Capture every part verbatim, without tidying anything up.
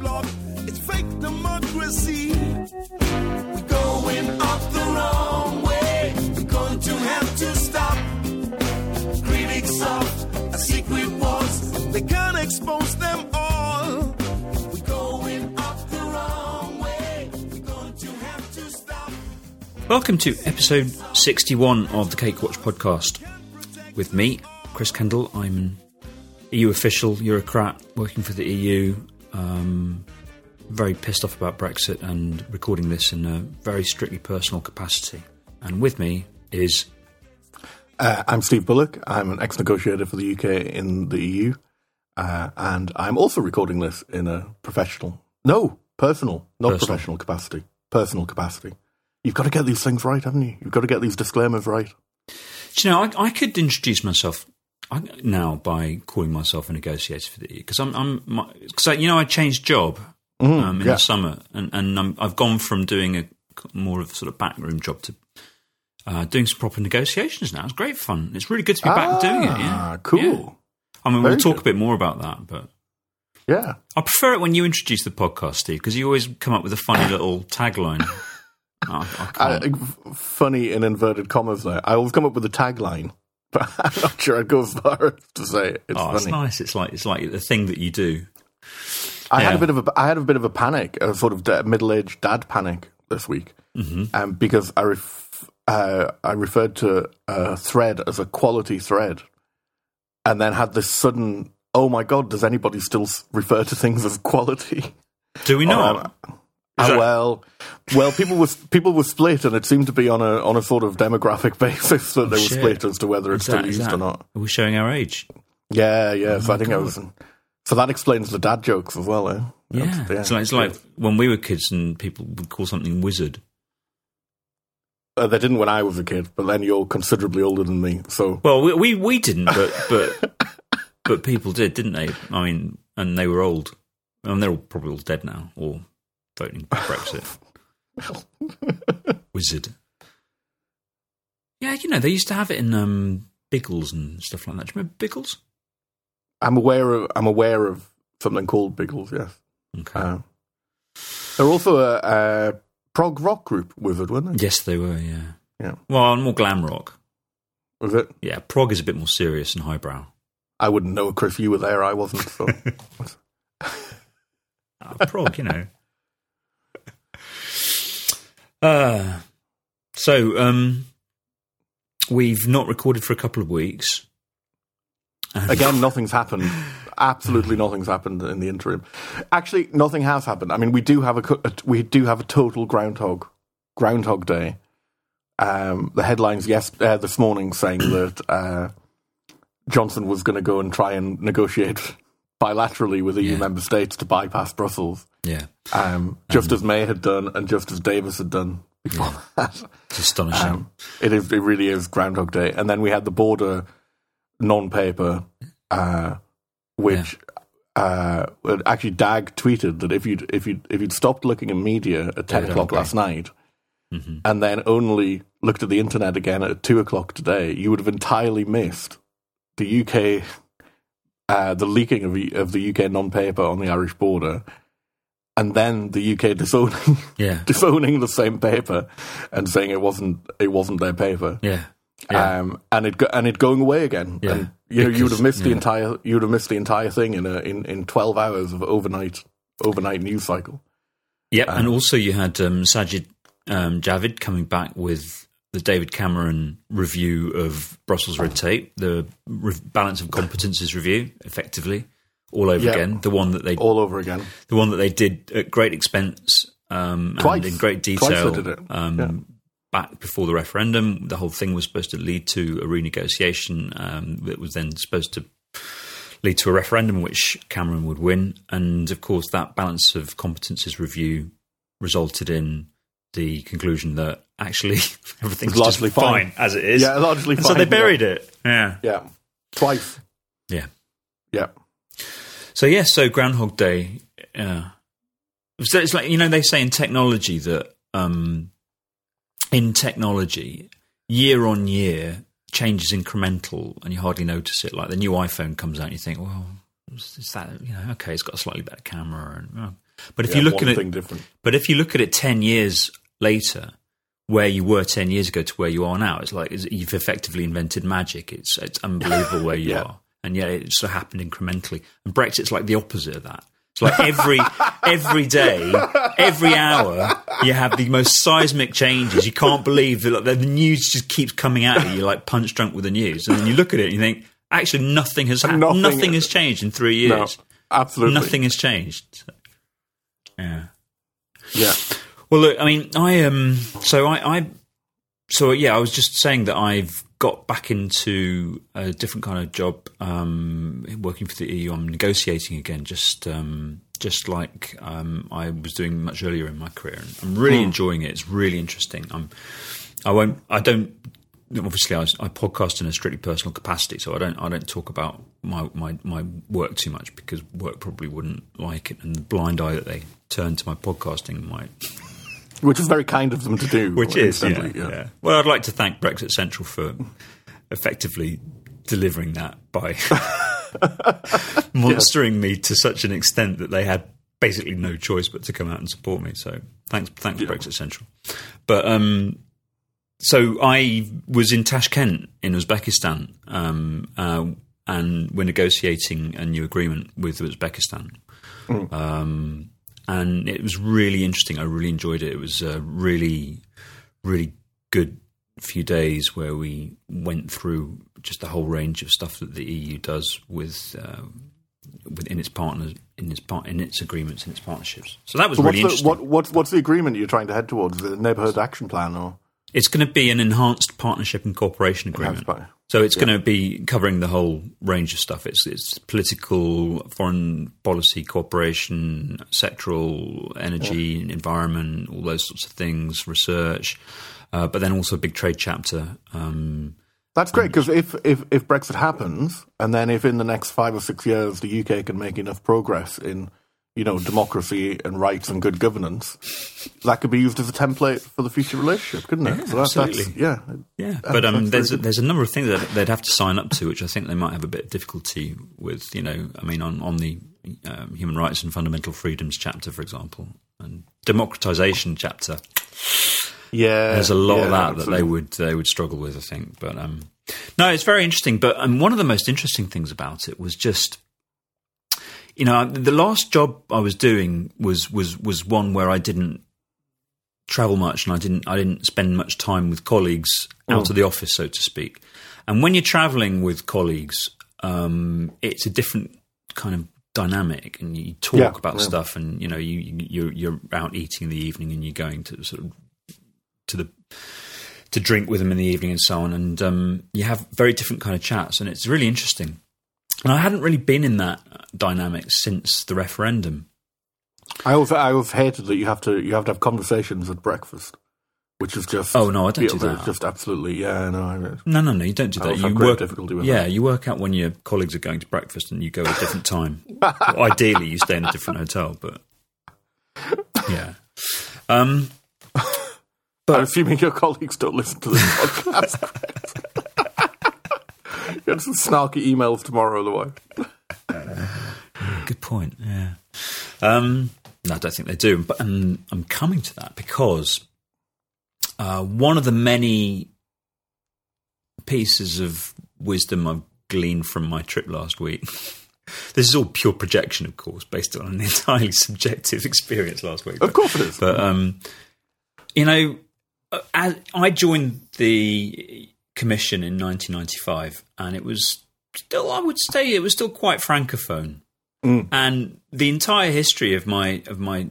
block. It's fake democracy. We're going up the wrong way. We're going to have to stop. Critics of our secret wars, they can't expose them all. We're going up the wrong way. We're going to have to stop. Welcome to episode sixty-one of the Cake Watch Podcast. With me, Chris Kendall. I'm an E U official, Eurocrat, working for the E U. Um... Very pissed off about Brexit and recording this in a very strictly personal capacity. And with me is... Uh, I'm Steve Bullock. I'm an ex-negotiator for the U K in the E U. Uh, and I'm also recording this in a professional... No, personal, not personal. professional capacity. Personal capacity. You've got to get these things right, haven't you? You've got to get these disclaimers right. Do you know, I, I could introduce myself... I, now by calling myself a negotiator for the E U. Because I'm... I'm my, cause I, you know, I changed job... Mm, um, in yeah. the summer, and, and I'm, I've gone from doing a more of a sort of backroom job to uh, doing some proper negotiations now. It's great fun. It's really good to be back ah, doing it. Yeah, cool. Yeah. I mean, Very we'll talk good. a bit more about that, but yeah, I prefer it when you introduce the podcast, Steve, because you always come up with a funny little tagline. oh, I I, funny in inverted commas, though. I always come up with a tagline, but I'm not sure I'd go as far as to say it. It's oh, funny. It's nice. It's like it's like the thing that you do. I yeah. had a bit of a I had a bit of a panic, a sort of de- middle-aged dad panic this week, mm-hmm. um, because I ref- uh, I referred to a thread as a quality thread, and then had this sudden, oh my God, does anybody still refer to things as quality? Do we not? Or, um, uh, that- well, well, people were people were split, and it seemed to be on a on a sort of demographic basis that oh, they were shit. split as to whether it's still that, used that- or not. Are we showing our age? Yeah, yeah. Oh so I think God. I was. So that explains the dad jokes as well, eh? Yeah. yeah. So it's like when we were kids and people would call something Wizard. Uh, they didn't when I was a kid, but then you're considerably older than me, so... Well, we we, we didn't, but but, but people did, didn't they? I mean, and they were old. I mean, they're all probably all dead now, or voting for Brexit. Wizard. Yeah, you know, they used to have it in um, Biggles and stuff like that. Do you remember Biggles? I'm aware of I'm aware of something called Biggles, yes. Okay. Um, they're also a, a prog rock group, Wizard, weren't they? Yes, they were, yeah. Yeah. Well, more glam rock. Was it? Yeah, prog is a bit more serious and highbrow. I wouldn't know, Chris, you were there, I wasn't. So. uh, prog, you know. Uh, so, um, we've not recorded for a couple of weeks. Again, nothing's happened. Absolutely nothing's happened in the interim. Actually, nothing has happened. I mean, we do have a, we do have a total groundhog groundhog day. Um, the headlines yes uh, this morning saying that uh, Johnson was going to go and try and negotiate bilaterally with E U yeah. member states to bypass Brussels. Yeah, um, just um, as May had done and just as Davis had done before yeah. that. It's astonishing. Um, it is. It really is Groundhog Day. And then we had the border. Non-paper, uh, which yeah. uh, actually Dag tweeted that if you'd if you if you'd stopped looking at media at ten yeah, o'clock okay. last night, mm-hmm. and then only looked at the internet again at two o'clock today, you would have entirely missed the U K, uh, the leaking of of the U K non-paper on the Irish border, and then the U K disowning yeah. disowning the same paper and saying it wasn't it wasn't their paper. Yeah. Yeah. Um, and it go- and it going away again. Yeah. And you know, because, you would have missed yeah. the entire you would have missed the entire thing in a, in in twelve hours of overnight overnight news cycle. Yeah, um, and also you had um, Sajid um, Javid coming back with the David Cameron review of Brussels red tape, the re- balance of competences review, effectively all over yeah, again. The one that they all over again. The one that they did at great expense um, Twice. and in great detail. Twice they did it. Um, yeah. Back before the referendum, the whole thing was supposed to lead to a renegotiation um, that was then supposed to lead to a referendum which Cameron would win. And, of course, that balance of competences review resulted in the conclusion that actually everything's largely just fine, fine as it is. Yeah, largely and fine. So they buried yeah. it. Yeah. Yeah. Twice. Yeah. Yeah. So, yeah, so Groundhog Day. Uh, so it's like, you know, they say in technology that... Um, in technology, year on year, change is incremental and you hardly notice it. Like the new iPhone comes out and you think, well, it's that, you know, okay, it's got a slightly better camera. And, well, But if yeah, you look at it, different. but if you look at it ten years later, where you were ten years ago to where you are now, it's like it's, you've effectively invented magic. It's it's unbelievable where you yeah. are, and yet it's sort of happened incrementally. And Brexit's like the opposite of that. It's like every every day, every hour, you have the most seismic changes. You can't believe that the news just keeps coming at you. You're like punch drunk with the news, and then you look at it and you think, actually, nothing has happened. Nothing, nothing has changed in three years. No, absolutely, nothing has changed. Yeah. Yeah. Well, look, I mean, I um, so I, I, so yeah, I was just saying that I've got back into a different kind of job, um, working for the E U. I'm negotiating again, just um, just like um, I was doing much earlier in my career. And I'm really hmm. enjoying it. It's really interesting. I'm, I won't, I don't. Obviously, I, I podcast in a strictly personal capacity, so I don't. I don't talk about my, my, my work too much because work probably wouldn't like it, and the blind eye that they turn to my podcasting might. Which is very kind of them to do. Which is, yeah, yeah. yeah. Well, I'd like to thank Brexit Central for effectively delivering that by monstering yeah. me to such an extent that they had basically no choice but to come out and support me. So thanks, thanks yeah. Brexit Central. But um. So I was in Tashkent in Uzbekistan, um, uh, and we're negotiating a new agreement with Uzbekistan. Mm. Um, and it was really interesting. I really enjoyed it. It was a really, really good few days where we went through just the whole range of stuff that the E U does with uh, within its partners, in its part, in its agreements, in its partnerships. So that was so really what's interesting. The, what, what, what's the agreement you're trying to head towards? The Neighbourhood Action Plan, or? It's going to be an enhanced partnership and cooperation agreement. So it's yeah. going to be covering the whole range of stuff. It's it's political, foreign policy, cooperation, sectoral, energy, yeah. environment, all those sorts of things, research, uh, but then also a big trade chapter. Um, That's great, because if, if, if Brexit happens, and then if in the next five or six years the U K can make enough progress in, you know, democracy and rights and good governance, that could be used as a template for the future relationship, couldn't it? Yeah, so that, absolutely. That's, yeah. Yeah, that, but um, there's a, there's a number of things that they'd have to sign up to, which I think they might have a bit of difficulty with, you know, I mean, on, on the um, human rights and fundamental freedoms chapter, for example, and democratisation chapter. Yeah. There's a lot yeah, of that absolutely. that they would they would struggle with, I think. But um, no, it's very interesting. But um, one of the most interesting things about it was just, you know, the last job I was doing was, was, was one where I didn't travel much and I didn't I didn't spend much time with colleagues out oh. of the office, so to speak. And when you're traveling with colleagues, um, it's a different kind of dynamic, and you talk yeah, about yeah. stuff, and you know you, you you're, you're out eating in the evening, and you're going to sort of to the to drink with them in the evening and so on, and um, you have very different kind of chats, and it's really interesting. And I hadn't really been in that dynamic since the referendum. I also I always hated that you have to you have to have conversations at breakfast, which is just oh no I don't yeah, do that. It's just absolutely yeah no I, no no no you don't do that. You work difficulty with yeah that. You work out when your colleagues are going to breakfast and you go at a different time. Well, ideally, you stay in a different hotel, but yeah. Um, but I'm assuming your colleagues don't listen to this podcast. You had some snarky emails tomorrow, otherwise. Good point, yeah. Um, no, I don't think they do. But um, I'm coming to that because uh, one of the many pieces of wisdom I've gleaned from my trip last week, this is all pure projection, of course, based on an entirely subjective experience last week. But, of course it is. But, um, you know, as I joined the Commission in nineteen ninety-five, and it was still, I would say, it was still quite francophone. Mm. And the entire history of my of my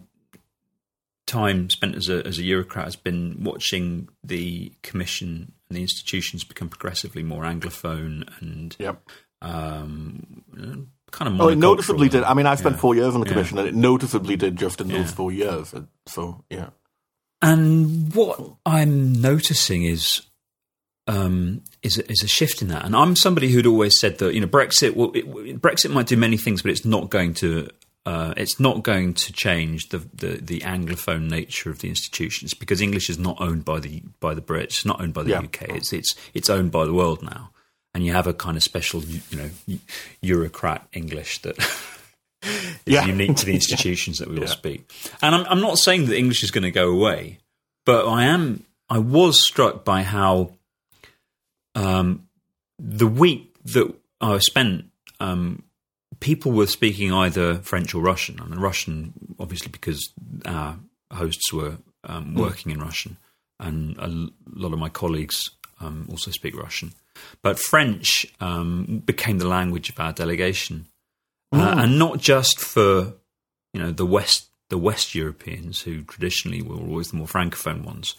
time spent as a as a Eurocrat has been watching the Commission and the institutions become progressively more anglophone and yep. um, kind of. Oh, it noticeably did. I mean, I spent yeah. four years on the Commission, yeah. and it noticeably did just in yeah. those four years. So, yeah. And what I'm noticing is. Um, is a, is a shift in that, and I'm somebody who'd always said that you know Brexit will it, Brexit might do many things, but it's not going to uh, it's not going to change the, the the anglophone nature of the institutions, because English is not owned by the by the Brits, it's not owned by the yeah. U K, it's it's it's owned by the world now, and you have a kind of special you know Eurocrat English that It's yeah. unique to the institutions yeah. that we all yeah. speak. And I'm, I'm not saying that English is going to go away, but I am. I was struck by how um, the week that I spent, um, people were speaking either French or Russian. I mean, Russian, obviously, because our hosts were um, working mm. in Russian, and a lot of my colleagues um, also speak Russian. But French um, became the language of our delegation, mm. uh, and not just for you know the West, the West Europeans who traditionally were always the more francophone ones,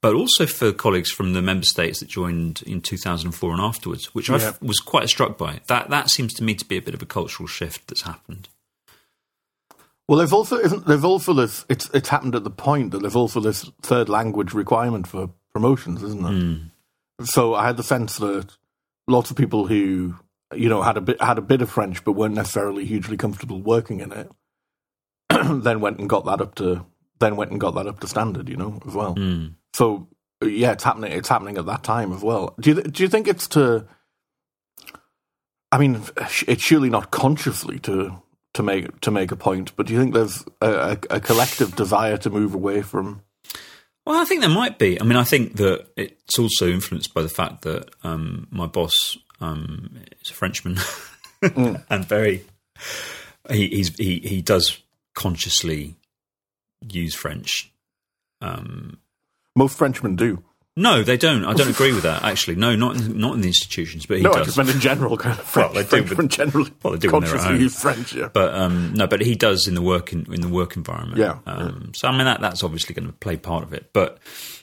but also for colleagues from the member states that joined in two thousand four and afterwards, which yeah. I was quite struck by. That that seems to me to be a bit of a cultural shift that's happened. Well, they've also they've also it's it's happened at the point that they've also this third language requirement for promotions, isn't it? Mm. So I had the sense that lots of people who, you know, had a bit had a bit of French but weren't necessarily hugely comfortable working in it, then went and got that up to then went and got that up to standard, you know, as well. Mm. So yeah, it's happening. It's happening at that time as well. Do you do you think it's to? I mean, it's surely not consciously to to make to make a point, but do you think there's a, a collective desire to move away from? Well, I think there might be. I mean, I think that it's also influenced by the fact that um, my boss um, is a Frenchman mm. and very he, he's, he he does consciously use French. Um, Most Frenchmen do. No, they don't. I don't agree with that. Actually, no, not in, not in the institutions, but he no, does. No, I just meant in general. Kind of French, well, they do. French, with, generally, well, they do consciously on their own. Use French, yeah. But um, no, but he does in the work in, in the work environment. Yeah, um, yeah. So I mean that that's obviously going to play part of it. But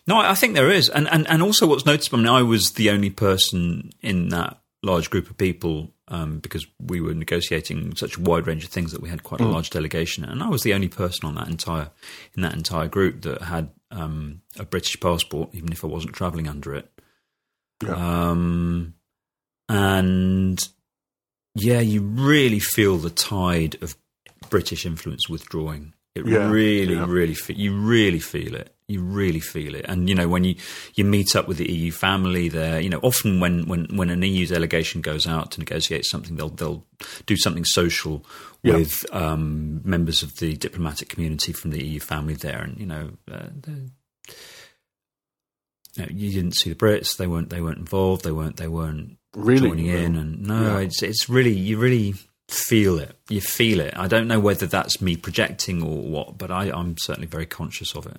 no, I, I think there is, and, and and also what's noticeable. I mean, I was the only person in that large group of people um, because we were negotiating such a wide range of things that we had quite a mm. large delegation, and I was the only person on that entire in that entire group that had. Um, a British passport, even if I wasn't travelling under it. Yeah. Um, and, yeah, you really feel the tide of British influence withdrawing. It yeah. really, yeah. really, fe- you really feel it. You really feel it. And, you know, when you, you meet up with the E U family there, you know, often when, when, when an E U delegation goes out to negotiate something, they'll they'll do something social yeah. with um, members of the diplomatic community from the E U family there, and you know, uh, no, you didn't see the Brits. They weren't. They weren't involved. They weren't. They weren't really joining no. in. And no, yeah. it's it's really you really feel it. You feel it. I don't know whether that's me projecting or what, but I, I'm certainly very conscious of it.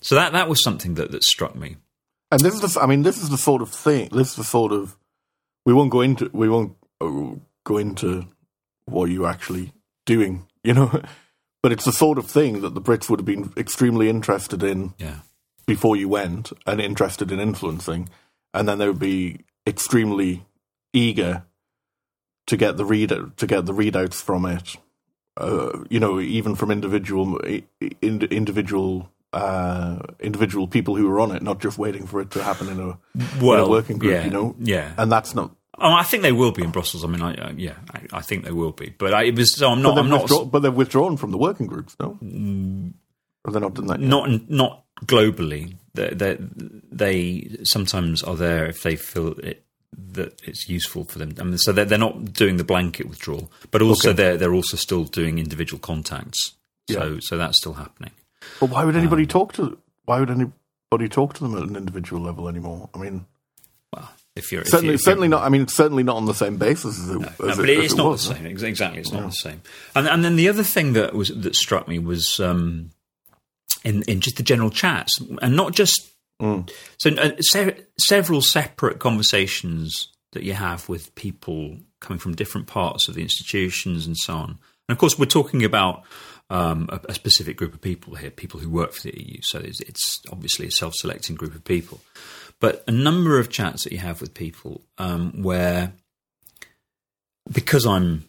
So that that was something that, that struck me. And this is the. I mean, this is the sort of thing. This is the sort of. We won't go into. We won't go into. What you actually doing, you know? But it's the sort of thing that the Brits would have been extremely interested in yeah. before you went and interested in influencing, and then they would be extremely eager to get the read to get the readouts from it, uh, you know, even from individual in, individual uh, individual people who were on it, not just waiting for it to happen in a, well, in a working group, yeah, you know? Yeah, and that's not. Oh, I think they will be in Brussels. I mean, I, uh, yeah, I, I think they will be. But I, it was. So I'm not. But I'm not. But they've withdrawn from the working groups, no? Mm, or they're not done that. Yet? Not not globally. They, they they sometimes are there if they feel it, that it's useful for them. I mean, so they're, they're not doing the blanket withdrawal, but also okay. they're they're also still doing individual contacts. So yeah. so that's still happening. But why would anybody um, talk to? Why would anybody talk to them at an individual level anymore? I mean, well. If you're, certainly, if you're, certainly not. I mean, certainly not on the same basis as it, no, as no, but it, as it's it not was. The same. Exactly, it's not yeah. the same. And, and then the other thing that was that struck me was um, in in just the general chats, and not just mm. so uh, se- several separate conversations that you have with people coming from different parts of the institutions and so on. And of course, we're talking about um, a, a specific group of people here, people who work for the E U. So it's, it's obviously a self-selecting group of people. But a number of chats that you have with people um, where, because I'm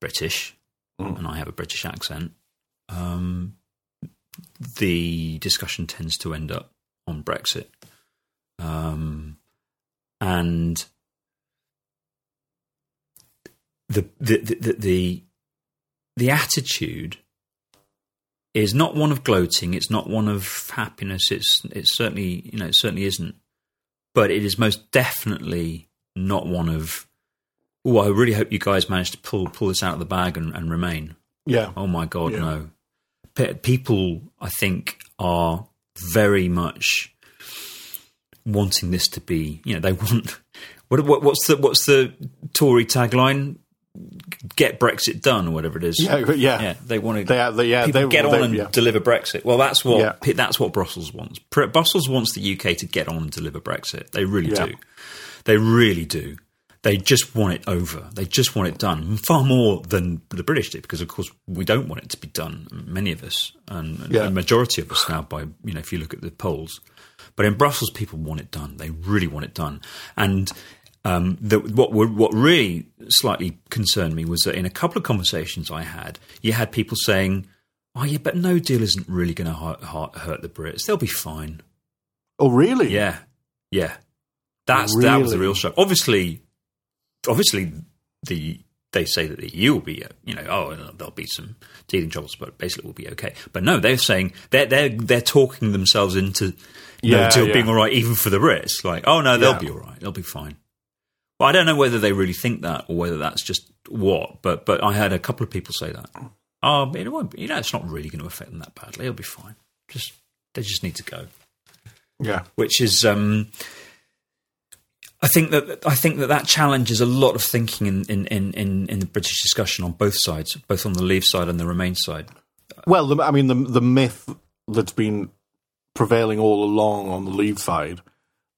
British mm. and I have a British accent, um, the discussion tends to end up on Brexit. Um, and the the, the the the attitude is not one of gloating. It's not one of happiness. It's it's certainly you know it certainly isn't. But it is most definitely not one of Well, I really hope you guys managed to pull pull this out of the bag and, and remain. Yeah. Oh my God, yeah. No. P- people, I think, are very much wanting this to be. You know, they want. What, what what's the what's the Tory tagline? Get Brexit done, or whatever it is. Yeah, yeah. yeah they want to. They are, they, yeah, they, get on they, and yeah. deliver Brexit. Well, that's what yeah. that's what Brussels wants. Brussels wants the U K to get on and deliver Brexit. They really yeah. do. They really do. They just want it over. They just want it done, far more than the British did, because of course we don't want it to be done. Many of us, and yeah. the majority of us now, by you know, if you look at the polls. But in Brussels, people want it done. They really want it done, and. Um, the, what were, what really slightly concerned me was that in a couple of conversations I had, you had people saying, "Oh, yeah, but no deal isn't really going to hurt, hurt the Brits. They'll be fine." Oh, really? Yeah, yeah. That's really? That was a real shock. Obviously, obviously, the they say that the E U will be, you know, oh, there'll be some teething troubles, but basically we'll be okay. But no, they're saying they're they're they're talking themselves into yeah, no deal yeah. being all right, even for the Brits. Like, oh no, they'll yeah. be all right. They'll be fine. Well, I don't know whether they really think that or whether that's just what, but but I had a couple of people say that. Oh, it won't be, you know, it's not really going to affect them that badly. It'll be fine. Just they just need to go. Yeah, which is, um, I think that I think that that challenges a lot of thinking in in, in, in in the British discussion on both sides, both on the Leave side and the Remain side. Well, the, I mean, the the myth that's been prevailing all along on the Leave side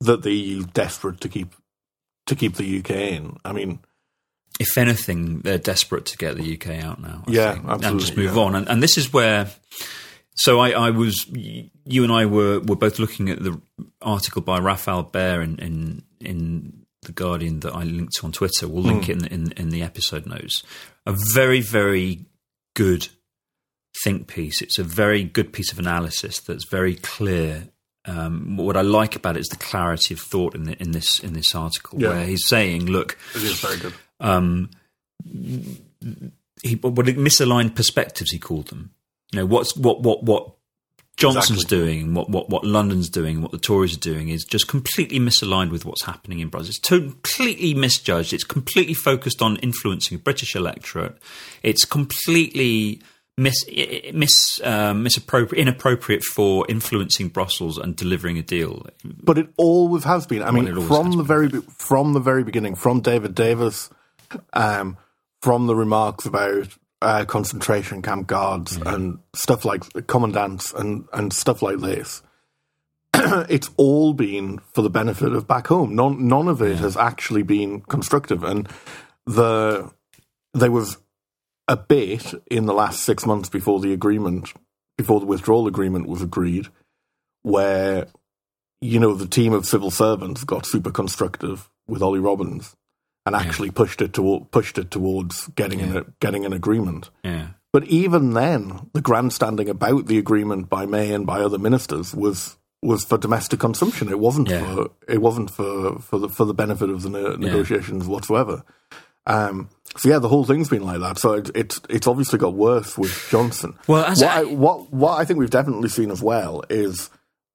that the E U desperate to keep. To keep the U K in, I mean, if anything, they're desperate to get the U K out now. I yeah, think, absolutely, and just move yeah. on. And, and this is where. So I, I was, you and I were were both looking at the article by Raphael Behr in in, in the Guardian that I linked to on Twitter. We'll link mm. it in, in in the episode notes. A very very good think piece. It's a very good piece of analysis that's very clear. Um, what I like about it is the clarity of thought in, the, in this in this article, yeah. where he's saying, "Look, it is very good." Um, he, what misaligned perspectives he called them. You know, what's what what what Johnson's exactly. doing, what what what London's doing, what the Tories are doing is just completely misaligned with what's happening in Brussels. It's completely misjudged. It's completely focused on influencing a British electorate. It's completely. Mis, mis, uh, misappropriate, inappropriate for influencing Brussels and delivering a deal. But it always has been. I well, mean, from the very be- from the very beginning, from David Davis, um, from the remarks about uh, concentration camp guards yeah. and stuff like commandants and, and stuff like this, it's all been for the benefit of back home. None, none of it yeah. has actually been constructive. And the there was. A bit in the last six months before the agreement, before the withdrawal agreement was agreed, where, you know, the team of civil servants got super constructive with Ollie Robbins and actually yeah. pushed it to, pushed it towards getting, yeah. an, getting an agreement. Yeah. But even then, the grandstanding about the agreement by May and by other ministers was was for domestic consumption. It wasn't yeah. for it wasn't for for the for the benefit of the ne- negotiations yeah. whatsoever. Um, so yeah, the whole thing's been like that. So it's it's, it's obviously got worse with Johnson. Well, as what, I, I, what what I think we've definitely seen as well is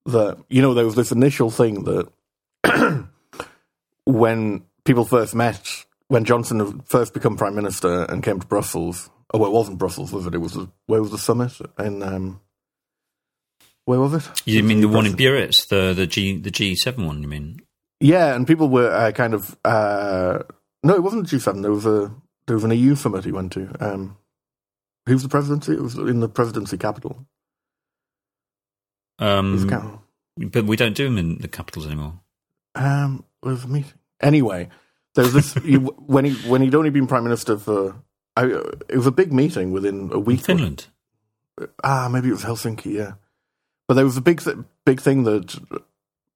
that, you know, there was this initial thing that when people first met, when Johnson had first become Prime Minister and came to Brussels. Oh, well, it wasn't Brussels, was it? It was the, where was the summit in um, where was it? You mean the one in Biarritz, the the G the G seven one? You mean? Yeah, and people were uh, kind of. Uh, No, it wasn't G seven. There was a there was an E U summit he went to. Um, who was the presidency? It was in the presidency capital. Um, capital. But we don't do them in the capitals anymore. Um, was a meeting anyway. There was this he, when he when he'd only been prime minister for. I, it was a big meeting within a week. In Finland. Or, ah, maybe it was Helsinki. Yeah, but there was a big th- big thing that.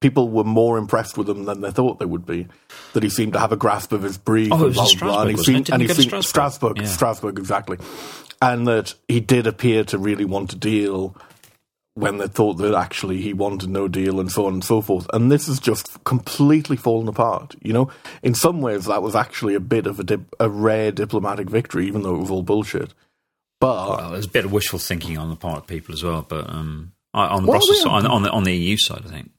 People were more impressed with him than they thought they would be. That he seemed to have a grasp of his brief. Oh, it was blah, Strasbourg, blah, and he seemed, and he seemed Strasbourg, Strasbourg, yeah. Strasbourg, exactly. And that he did appear to really want to deal when they thought that actually he wanted no deal, and so on and so forth. And this has just completely fallen apart. You know, in some ways that was actually a bit of a, dip, a rare diplomatic victory, even though it was all bullshit. But well, there's a bit of wishful thinking on the part of people as well. But um, on the Brussels side, on, on the on the E U side, I think.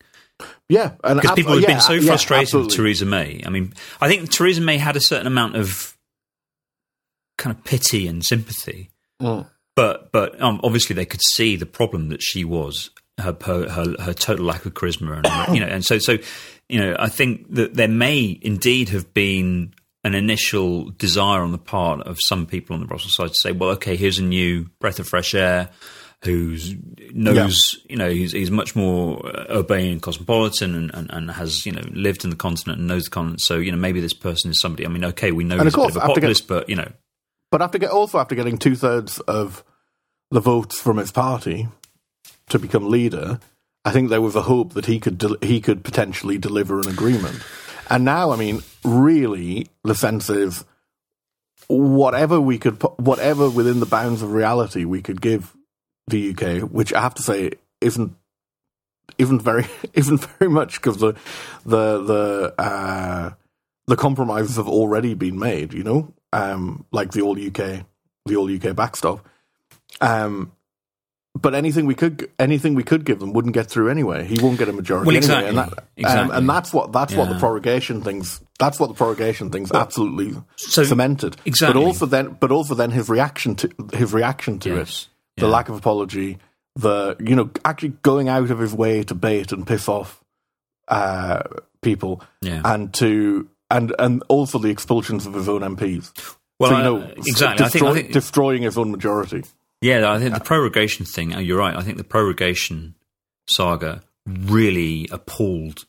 Yeah. Because people have yeah, been so yeah, frustrated absolutely. with Theresa May. I mean, I think Theresa May had a certain amount of kind of pity and sympathy. Mm. But but um, obviously they could see the problem that she was, her her, her total lack of charisma. And, you know, and so, so, you know, I think that there may indeed have been an initial desire on the part of some people on the Brussels side to say, well, okay, here's a new breath of fresh air who knows, yeah. you know, he's, he's much more urbane and cosmopolitan and, and, and has, you know, lived in the continent and knows the continent. So, you know, maybe this person is somebody, I mean, okay, we know and he's course, a bit of a populist, get- but, you know. But after get, also after getting two-thirds of the votes from its party to become leader, I think there was a hope that he could de- he could potentially deliver an agreement. And now, I mean, really, the sense is whatever we could, whatever within the bounds of reality we could give the U K, which I have to say isn't isn't very isn't very much because the the the uh, the compromises have already been made, you know. Um, like the old U K, the old U K backstop. Um, but anything we could, anything we could give them wouldn't get through anyway. He won't get a majority well, exactly. anyway, and, that, exactly. um, and that's what that's yeah. what the prorogation things. That's what the prorogation things well, absolutely so, cemented. Exactly. But also then, but also then his reaction to his reaction to yes. it, the yeah. lack of apology, the you know actually going out of his way to bait and piss off uh, people, yeah. and to. And and also the expulsions of his own M Ps. Well, so, you know, uh, exactly. Destroy, I think, I think, destroying his own majority. Yeah, I think yeah. the prorogation thing, oh, you're right, I think the prorogation saga really appalled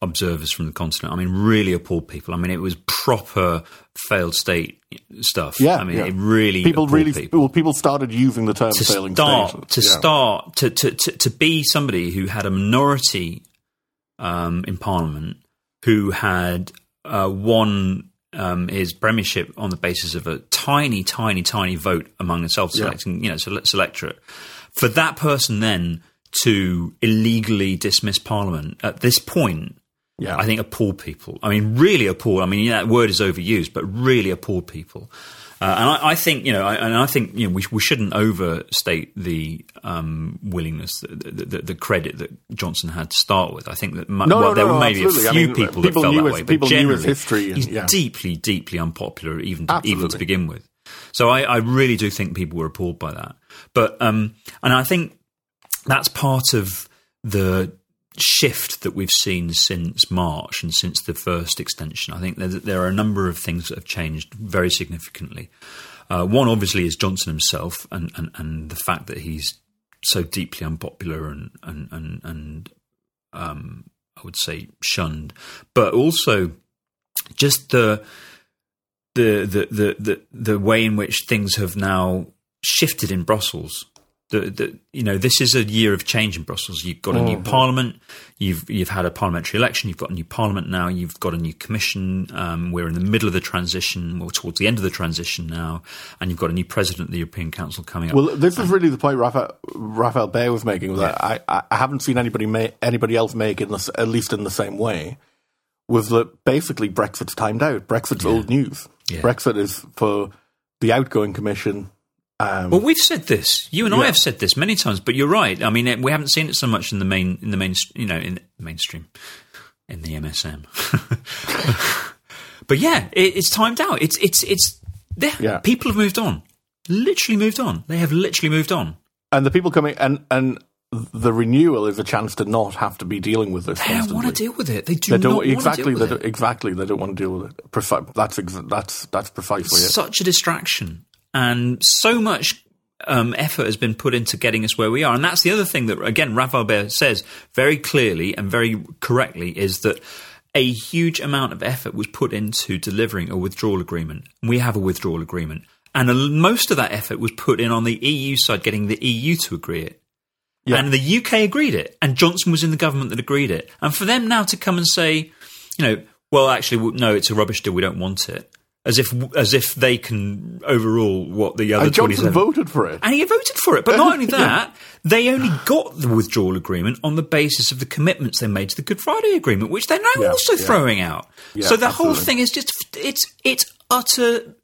observers from the continent. I mean, really appalled people. I mean, it was proper failed state stuff. Yeah. I mean, yeah. it really people really people. Well, people started using the term to failing start, state. To yeah. start, to, to, to, to be somebody who had a minority um, in Parliament who had uh, won um, his premiership on the basis of a tiny, tiny, tiny vote among the self-selecting, yeah. you know, so let's electorate. For that person then to illegally dismiss Parliament at this point, yeah. I think appalled people. I mean, really appalled. I mean, yeah, that word is overused, but really appalled people. Uh, and I, I think, you know, I, and I think, you know, we, we shouldn't overstate the um, willingness, the, the, the credit that Johnson had to start with. I think that mu- no, well, no, there no, were maybe absolutely. a few I mean, people, people that felt that way, but generally, history and, he's yeah. deeply, deeply unpopular, even to, even to begin with. So I, I really do think people were appalled by that. But um, and I think that's part of the shift that we've seen since March and since the first extension. I think that there are a number of things that have changed very significantly. Uh, one, obviously, is Johnson himself and, and, and the fact that he's so deeply unpopular and, and, and, and um, I would say shunned. But also just the the the the, the, the way in which things have now shifted in Brussels. The, the, you know, this is a year of change in Brussels. You've got a new mm-hmm. parliament. You've you've had a parliamentary election. You've got a new parliament now. You've got a new commission. Um, we're in the middle of the transition. We're towards the end of the transition now, and you've got a new president of the European Council coming up. Well, this and, is really the point Raphael, Raphael Behr was making. Was yeah. that I, I haven't seen anybody ma- anybody else make in this, at least in the same way. Was that basically Brexit's timed out? Brexit's yeah. old news. Yeah. Brexit is for the outgoing commission. Um, well, we've said this. You and yeah. I have said this many times, but you're right. I mean, it, we haven't seen it so much in the main, in the main, you know, in the mainstream, in the M S M. But yeah, it, it's timed out. It's it's it's. Yeah. People have moved on. Literally moved on. They have literally moved on. And the people coming and and the renewal is a chance to not have to be dealing with this. They constantly. don't want to deal with it. They do they don't, not exactly. Want to deal with they do, exactly. They don't want to deal with it. Preci- that's ex- that's that's precisely it's it. Such a distraction. And so much um, effort has been put into getting us where we are. And that's the other thing that, again, Raphael Behr says very clearly and very correctly is that a huge amount of effort was put into delivering a withdrawal agreement. We have a withdrawal agreement. And a, most of that effort was put in on the E U side, getting the E U to agree it. Yeah. And the U K agreed it. And Johnson was in the government that agreed it. And for them now to come and say, you know, well, actually, no, it's a rubbish deal. We don't want it. As if as if they can overrule what the other and Johnson twenty-seven voted for it. And he voted for it. But not only that, yeah. they only got the withdrawal agreement on the basis of the commitments they made to the Good Friday Agreement, which they're now yeah, also yeah. throwing out. Yeah, so the absolutely. whole thing is just it's it's utter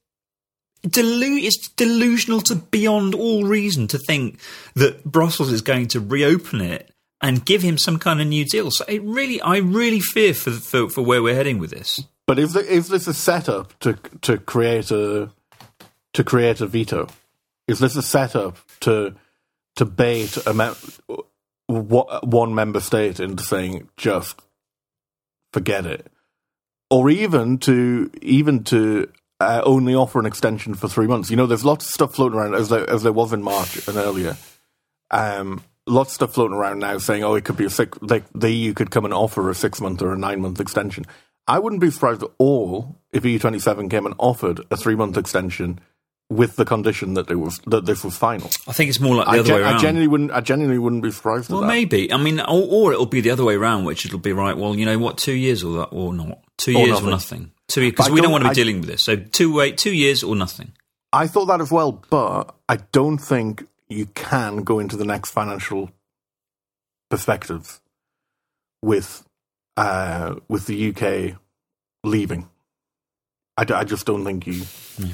delu- it's delusional to beyond all reason to think that Brussels is going to reopen it and give him some kind of new deal. So it really, I really fear for for, for where we're heading with this. But is the, is this a setup to to create a to create a veto? Is this a setup to to bait a me- what, one member state into saying just forget it, or even to even to uh, only offer an extension for three months? You know, there's lots of stuff floating around as there, as there was in March and earlier. Um, lots of stuff floating around now saying, oh, it could be a six, like the E U could come and offer a six month or a nine month extension. I wouldn't be surprised at all if E U twenty-seven came and offered a three-month extension with the condition that it was that this was final. I think it's more like the I other gen- way around. I genuinely wouldn't. I genuinely wouldn't be surprised. Well, at that. Maybe. I mean, or, or it'll be the other way around, which it'll be right. Well, you know what? Two years or that, or not? Two or years nothing. or nothing? Two because we don't, don't want to be I, dealing with this. So two wait, two years or nothing. I thought that as well, but I don't think you can go into the next financial perspectives with. Uh, with the U K leaving, I, d- I just don't think you. Yeah,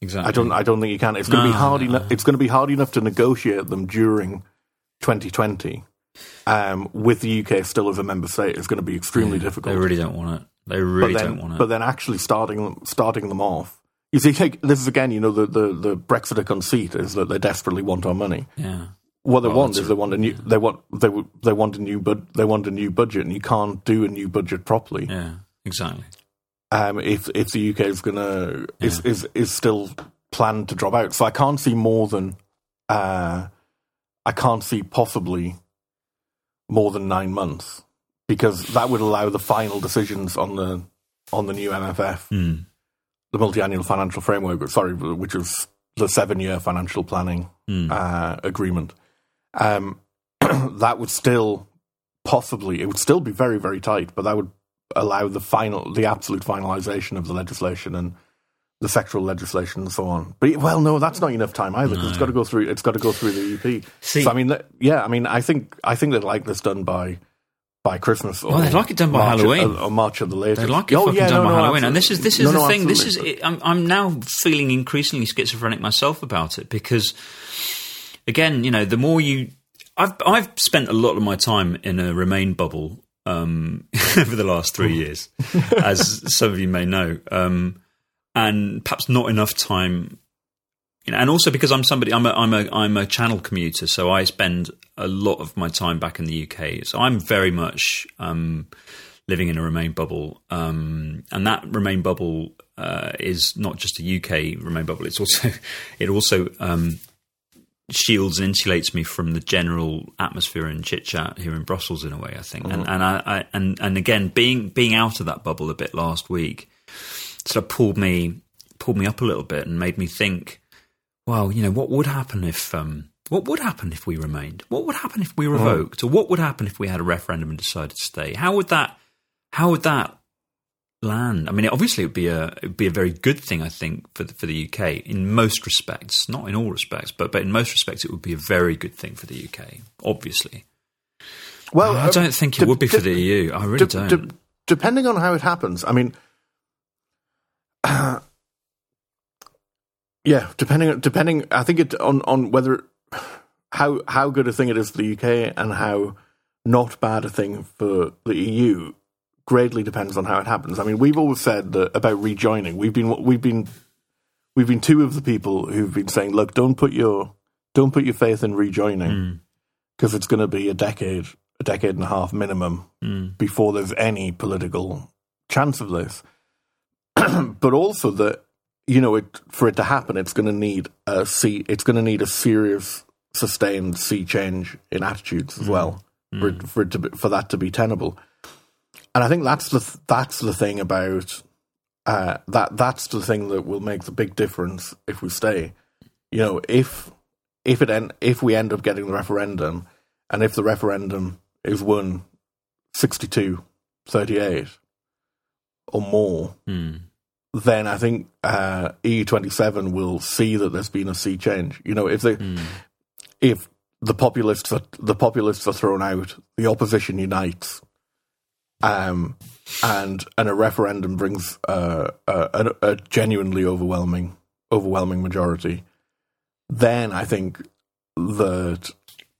exactly. I don't. I don't think you can. It's going to no, be hard no, enough. No. It's going to be hard enough to negotiate them during twenty twenty um, with the U K still as a member state. It's going to be extremely yeah, difficult. They really don't want it. They really then, don't want it. But then actually starting them, starting them off. You see, like, this is again. You know, the the, the Brexiter conceit is that they desperately want our money. Yeah. What they well, want is they want a new. Yeah. They want they they want a new but they want a new budget, and you can't do a new budget properly. Yeah, exactly. Um, if if the U K is gonna yeah. is, is is still planned to drop out, so I can't see more than uh, I can't see possibly more than nine months because that would allow the final decisions on the on the new M F F, mm. the multi-annual financial framework. Sorry, which is the seven-year financial planning mm. uh, agreement. Um, that would still possibly, it would still be very, very tight, but that would allow the final, the absolute finalisation of the legislation and the sectoral legislation and so on. But well, no, that's not enough time either. No. 'Cause it's got to go through. It's got to go through the E P. See, so I mean, that, yeah, I mean, I think I think they'd like this done by by Christmas. Or well, they'd like it done by March Halloween or, or March at the latest. They'd like it oh, fucking yeah, done no, by no, Halloween. Absolutely. And this is this is no, the no, thing. This is it, I'm, I'm now feeling increasingly schizophrenic myself about it because. Again, you know, the more you, I've I've spent a lot of my time in a Remain bubble um, over the last three years, as some of you may know, um, and perhaps not enough time, you know, and also because I'm somebody, I'm a I'm a I'm a channel commuter, so I spend a lot of my time back in the U K. So I'm very much um, living in a Remain bubble, um, and that Remain bubble uh, is not just a U K Remain bubble; it's also it also um, shields and insulates me from the general atmosphere and chit chat here in Brussels in a way, I think. Mm-hmm. And and I, I and and again being being out of that bubble a bit last week sort of pulled me pulled me up a little bit and made me think, well, you know, what would happen if um what would happen if we remained? What would happen if we revoked? Mm-hmm. Or what would happen if we had a referendum and decided to stay? How would that how would that land? I mean, obviously it would be a it would be a very good thing, I think, for the, for the U K in most respects, not in all respects, but but in most respects it would be a very good thing for the U K, obviously. Well, I don't um, think it de- would be de- for the E U. I really de- don't. De- depending on how it happens, I mean, uh, yeah, depending depending, I think it on on whether how how good a thing it is for the U K and how not bad a thing for the E U. Greatly depends on how it happens. I mean, we've always said that about rejoining. We've been we've been we've been two of the people who've been saying, "Look, don't put your don't put your faith in rejoining because mm. it's going to be a decade, a decade and a half minimum mm. before there's any political chance of this." But also that you know, it, for it to happen, it's going to need a sea, it's going to need a serious, sustained sea change in attitudes as mm. well mm. for it, for it to be, for that to be tenable. And I think that's the th- that's the thing about uh, that that's the thing that will make the big difference if we stay. You know, if if it en- if we end up getting the referendum, and if the referendum is won sixty-two thirty-eight or more, mm. then I think uh, E U twenty-seven will see that there's been a sea change. You know, if they mm. if the populists are, the populists are thrown out, the opposition unites. Um, and and a referendum brings uh, a, a, a genuinely overwhelming overwhelming majority. Then I think that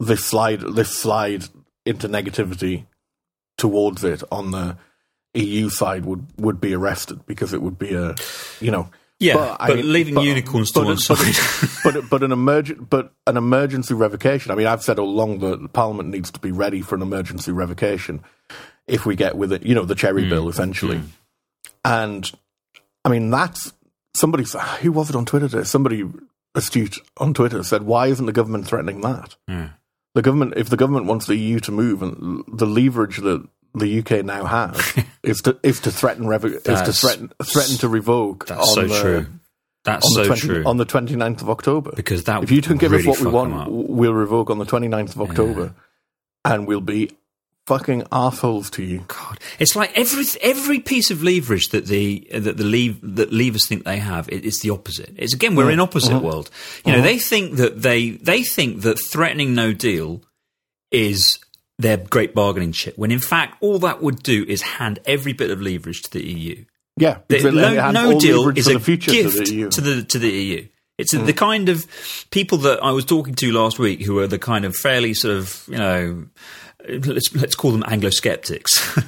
this slide this slide into negativity towards it on the E U side would, would be arrested, because it would be a, you know... Yeah, but, but I mean, leaving but, unicorns to but, one side. But, but, but, an emerg- but an emergency revocation, I mean, I've said all along that Parliament needs to be ready for an emergency revocation if we get with it, you know, the Cherry mm. Bill, essentially. Mm. And, I mean, that's... Somebody... Who was it on Twitter today? Somebody astute on Twitter said, why isn't the government threatening that? Mm. The government... If the government wants the E U to move, and the leverage that the U K now has is to is to threaten revo- is to threaten threaten to revoke. That's on so the, true. That's so twenty true. On the twenty-ninth of October, because that if you don't really give us what we want, we'll revoke on the twenty-ninth of October, yeah. and we'll be fucking arseholes to you. God, it's like every every piece of leverage that the that the leave that leavers think they have, it, it's the opposite. It's again we're yeah. in opposite uh-huh. world. You uh-huh. know, they think that they they think that threatening no deal is their great bargaining chip, when in fact all that would do is hand every bit of leverage to the E U. Yeah, the, no, no deal is a gift to the E U. To the, to the E U. It's mm. the kind of people that I was talking to last week who are the kind of fairly sort of, you know, let's let's call them Anglo-sceptics.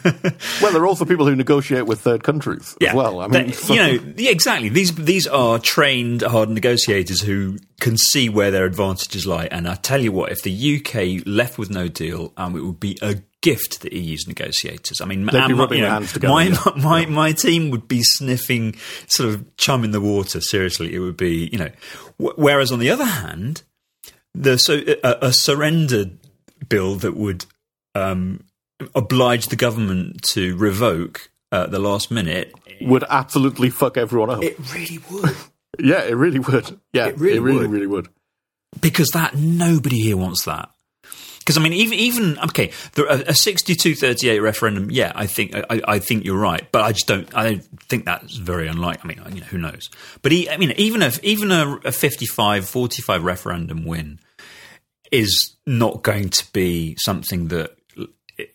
Well, they're also people who negotiate with third countries yeah, as well. I mean, so. You know, yeah, exactly. These these are trained, hard negotiators who can see where their advantages lie. And I tell you what, if the U K left with no deal, um, it would be a gift to the E U's negotiators. I mean, am, you know, together, my, yeah. my, my my team would be sniffing sort of chum in the water. Seriously, it would be, you know. Wh- whereas on the other hand, the so a, a surrender bill that would Um, oblige the government to revoke uh, at the last minute would absolutely fuck everyone up. It really would. yeah, it really would. Yeah, it really, it really, would. really would. Because that nobody here wants that. Because I mean, even even okay, there, a sixty-two thirty-eight referendum. Yeah, I think I, I think you're right, but I just don't. I don't think that's very unlikely. I mean, you know, who knows? But he, I mean, even if even a, a fifty-five forty-five referendum win is not going to be something that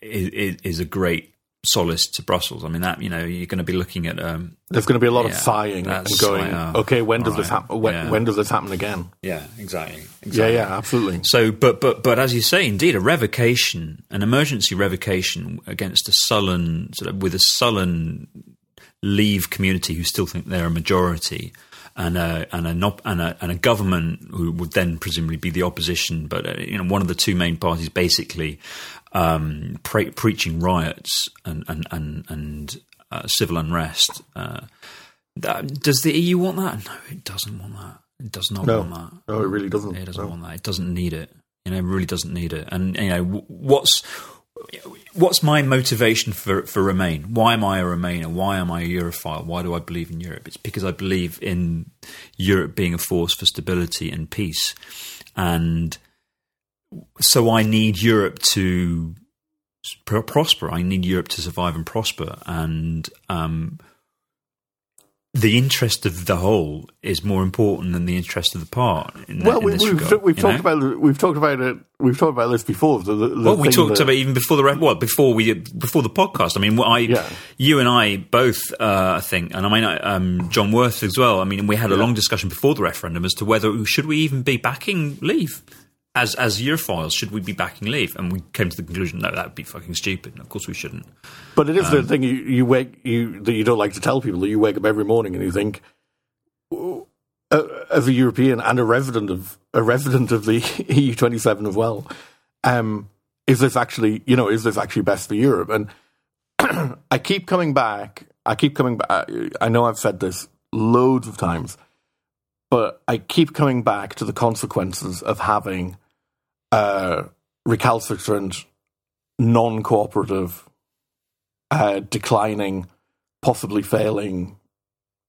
Is, is a great solace to Brussels. I mean, that, you know, you're going to be looking at. Um, There's going to be a lot yeah, of sighing and going, like, oh, okay, when does right. this happen? When, yeah. when does this happen again? Yeah, exactly. exactly. Yeah, yeah, absolutely. So, but, but, but as you say, indeed, a revocation, an emergency revocation against a sullen, sort of with a sullen leave community who still think they're a majority. And a, and, a not, and, a, and a government who would then presumably be the opposition, but uh, you know, one of the two main parties basically um, pre- preaching riots and and and, and uh, civil unrest. Uh, that, does the E U want that? No, it doesn't want that. It does not no. want that. No, it really doesn't. It doesn't no. want that. It doesn't need it. You know, it really doesn't need it. And you know, what's what's my motivation for, for Remain? Why am I a Remainer? Why am I a Europhile? Why do I believe in Europe? It's because I believe in Europe being a force for stability and peace. And so I need Europe to pr- prosper. I need Europe to survive and prosper. And um, the interest of the whole is more important than the interest of the part. In that, well, we, in this we've, regard, we've talked know? about we've talked about it. We've talked about this before. The, the well, we talked that, about it even before the well before we before the podcast. I mean, I, yeah. you and I both, uh, I think, and I mean um, John Wirth as well. I mean, we had a yeah. long discussion before the referendum as to whether should we even be backing leave as as Europhiles. Should we be backing leave? And we came to the conclusion, no, that would be fucking stupid. And of course, we shouldn't. But it is um, the thing you, you wake you that you don't like to tell people, that you wake up every morning and you think, oh, uh, as a European and a resident of a resident of the E U twenty-seven as well, um, is this actually you know is this actually best for Europe? And I keep coming back. I keep coming back. I know I've said this loads of times, but I keep coming back to the consequences of having Uh, recalcitrant, non-cooperative, uh, declining, possibly failing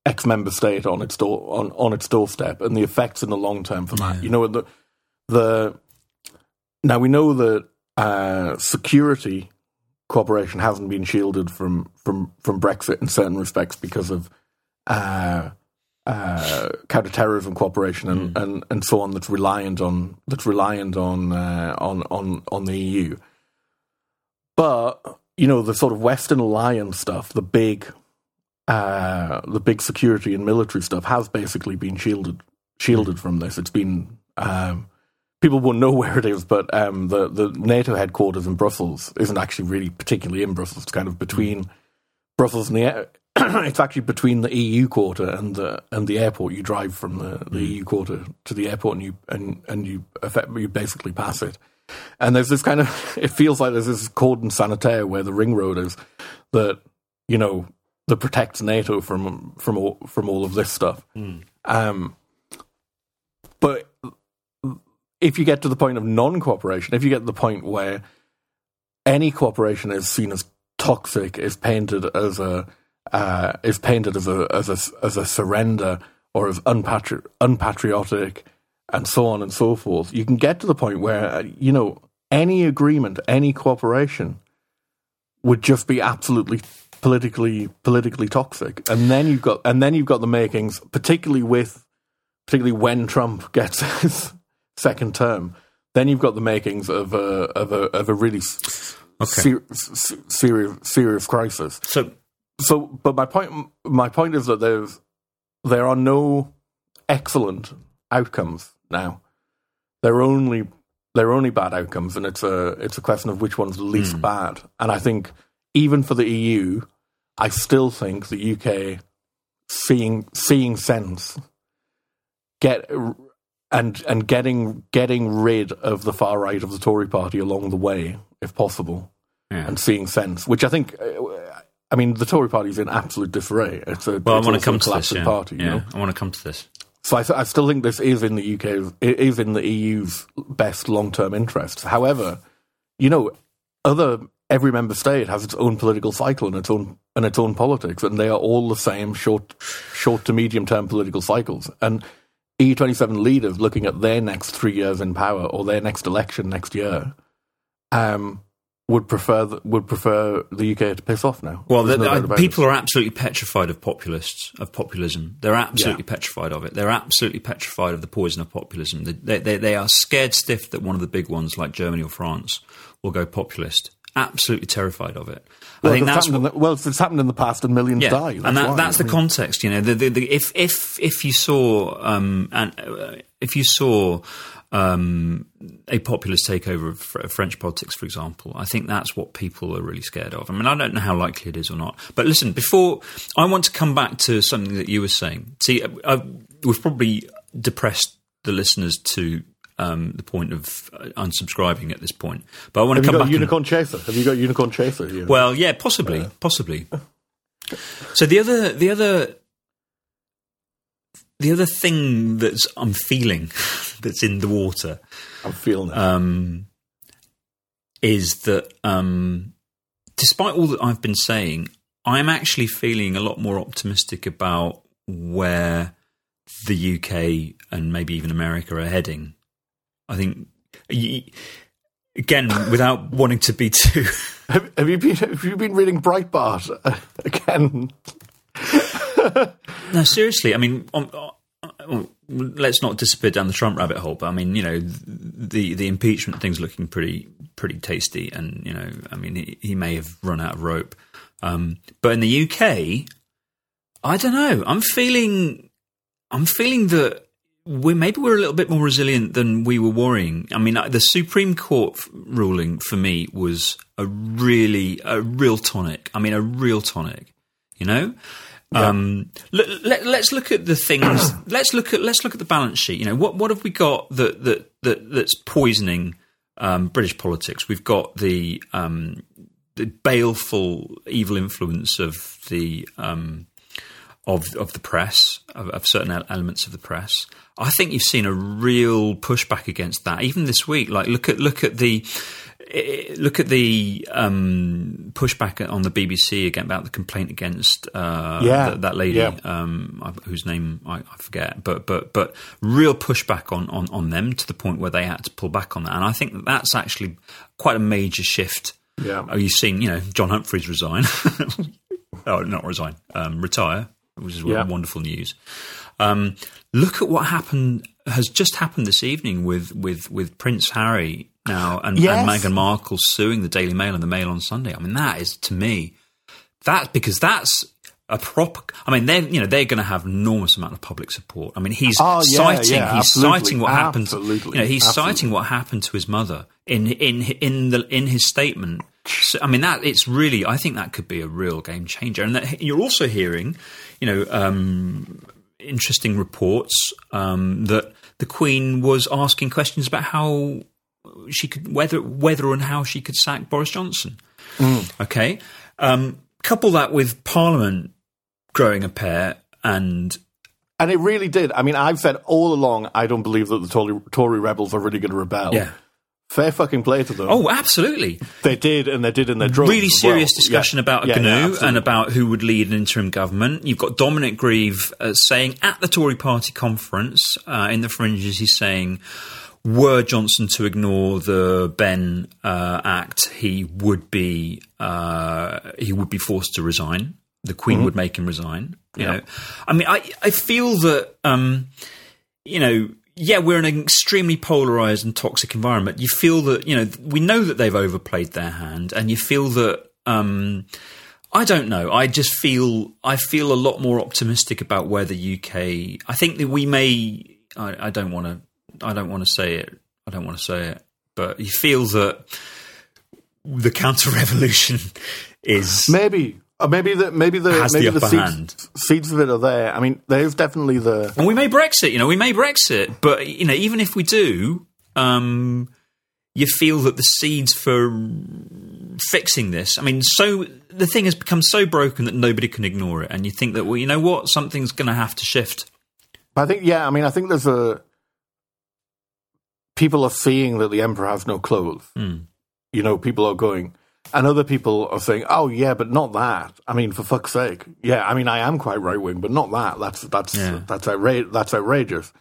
ex-member state on its door on, on its doorstep, and the effects in the long term for that. Yeah. You know, the the now we know that uh, security cooperation hasn't been shielded from from, from Brexit in certain respects because of Uh, Uh, counter-terrorism cooperation and, mm. and, and so on that's reliant on that's reliant on, uh, on on on the E U, but you know the sort of Western alliance stuff, the big uh, the big security and military stuff has basically been shielded shielded mm. from this. It's been um, people won't know where it is, but um, the, the NATO headquarters in Brussels isn't actually really particularly in Brussels. It's kind of between Brussels and the it's actually between the E U quarter and the and the airport. You drive from the, the E U quarter to the airport, and you and and you effect, you basically pass it. And there's this kind of, it feels like there's this cordon sanitaire where the ring road is that, you know, that protects NATO from from all, from all of this stuff. Mm. Um, but if you get to the point of non-cooperation, if you get to the point where any cooperation is seen as toxic, is painted as a uh, is painted as a as a as a surrender or as unpatri- unpatriotic, and so on and so forth, you can get to the point where, you know, any agreement, any cooperation would just be absolutely politically politically toxic, and then you've got and then you've got the makings, particularly with particularly when Trump gets his second term, then you've got the makings of a of a of a really okay. ser- ser- serious serious crisis. So, so, but my point my point is that there's there are no excellent outcomes now. They're only they're only bad outcomes, and it's a it's a question of which one's least mm. bad. And I think even for the E U, I still think the U K seeing seeing sense get. And and getting getting rid of the far right of the Tory party along the way, if possible, yeah. and seeing sense, which I think, I mean, the Tory party's in absolute disarray. It's a well, it's I want to come to this yeah. party. Yeah, you know? I want to come to this. So I, I still think this is in the U K's, it is in the E U's best long term interests. However, you know, other every member state has its own political cycle and its own and its own politics, and they are all the same short short to medium term political cycles. And E U twenty-seven leaders looking at their next three years in power or their next election next year um, would prefer the, would prefer the U K to piss off now. Well, the, no the, people it. are absolutely petrified of populists, of populism. They're absolutely yeah. petrified of it. They're absolutely petrified of the poison of populism. They, they, they, they are scared stiff that one of the big ones like Germany or France will go populist. Absolutely terrified of it. Well, I think that's what, the, well, it's happened in the past, and millions yeah, die. That's and that, that's I mean. the context, you know. The, the, the, if if if you saw um, and uh, if you saw um, a populist takeover of fr- French politics, for example, I think that's what people are really scared of. I mean, I don't know how likely it is or not. But listen, before I want to come back to something that you were saying. See, I, I, we've probably depressed the listeners to. Um, the point of unsubscribing at this point, but I want Have to come back. Have you got Unicorn and, Chaser? Have you got Unicorn Chaser? Here? Well, yeah, possibly, uh, possibly. So the other, the other, the other thing that's I'm feeling that's in the water. I'm feeling it. Um, is that um, despite all that I've been saying, I'm actually feeling a lot more optimistic about where the U K and maybe even America are heading. I think, again, without wanting to be too. Have, have you been? Have you been reading Breitbart again? No, seriously. I mean, on, on, let's not disappear down the Trump rabbit hole. But I mean, you know, the the impeachment thing's looking pretty pretty tasty, and you know, I mean, he, he may have run out of rope. Um, but in the U K, I don't know. I'm feeling, I'm feeling that. We maybe we're a little bit more resilient than we were worrying. I mean, the Supreme Court ruling for me was a really a real tonic. I mean, a real tonic. You know, yeah. um, let, let, let's look at the things. let's look at let's look at the balance sheet. You know, what what have we got that that, that that's poisoning um, British politics? We've got the um, the baleful evil influence of the um, of of the press of, of certain elements of the press. I think you've seen a real pushback against that, even this week. Like, look at look at the look at the um, pushback on the B B C again about the complaint against uh, yeah. th- that lady yeah. um, whose name I, I forget, but but but real pushback on, on, on them to the point where they had to pull back on that, and I think that that's actually quite a major shift. Yeah, oh, you've seen, you know, John Humphreys resign, oh not resign, um, retire, which is yeah. wonderful news. Um, look at what happened has just happened this evening with, with, with Prince Harry now and, yes. and Meghan Markle suing the Daily Mail and the Mail on Sunday. I mean, that is, to me, that because that's a proper. I mean, they're you know they're going to have enormous amount of public support. I mean, he's oh, yeah, citing yeah, he's citing what happened. Absolutely, you know, he's absolutely. citing what happened to his mother in in in the in his statement. So, I mean, that it's really. I think that could be a real game changer. And that you're also hearing, you know, um, interesting reports um, that the Queen was asking questions about how she could whether whether and how she could sack Boris Johnson. Mm. Okay. Um, couple that with Parliament growing a pair, and and it really did. I mean, I've said all along, I don't believe that the Tory, Tory rebels are really going to rebel. Yeah, fair fucking play to them. Oh, absolutely, they did, and they did in their drones. Really serious well. discussion yeah. about a yeah, G N U yeah, and about who would lead an interim government. You've got Dominic Grieve uh, saying at the Tory party conference uh, in the fringes, he's saying, were Johnson to ignore the Ben uh, Act, he would be uh, he would be forced to resign. The Queen mm-hmm. would make him resign. You yeah. know, I mean, I I feel that um, you know, yeah, we're in an extremely polarized and toxic environment. You feel that you know we know that they've overplayed their hand, and you feel that um, I don't know. I just feel I feel a lot more optimistic about where the U K. I think that we may. I, I don't want to. I don't want to say it. I don't want to say it. But you feel that the counter-revolution is maybe, maybe the maybe the has maybe the, upper the seeds, hand. seeds of it are there. I mean, there's definitely the and we may Brexit. You know, we may Brexit. But you know, even if we do, um, you feel that the seeds for fixing this. I mean, so the thing has become so broken that nobody can ignore it, and you think that well, you know what, something's going to have to shift. I think, yeah. I mean, I think there's a. People are seeing that the emperor has no clothes. Mm. You know, people are going, and other people are saying, "Oh, yeah, but not that." I mean, for fuck's sake, yeah. I mean, I am quite right wing, but not that. That's that's yeah. that's outra- That's outrageous.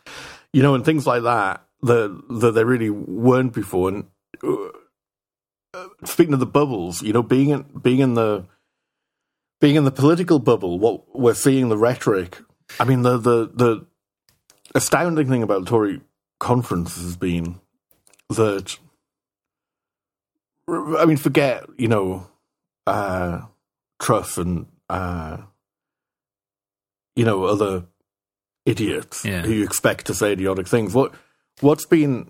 You know, and things like that that that they really weren't before. And uh, speaking of the bubbles, you know, being in, being in the being in the political bubble, what we're seeing the rhetoric. I mean, the the the astounding thing about the Tory conference has been that, I mean, forget, you know, uh, Truss and, uh, you know, other idiots yeah. who you expect to say idiotic things. What, what's been,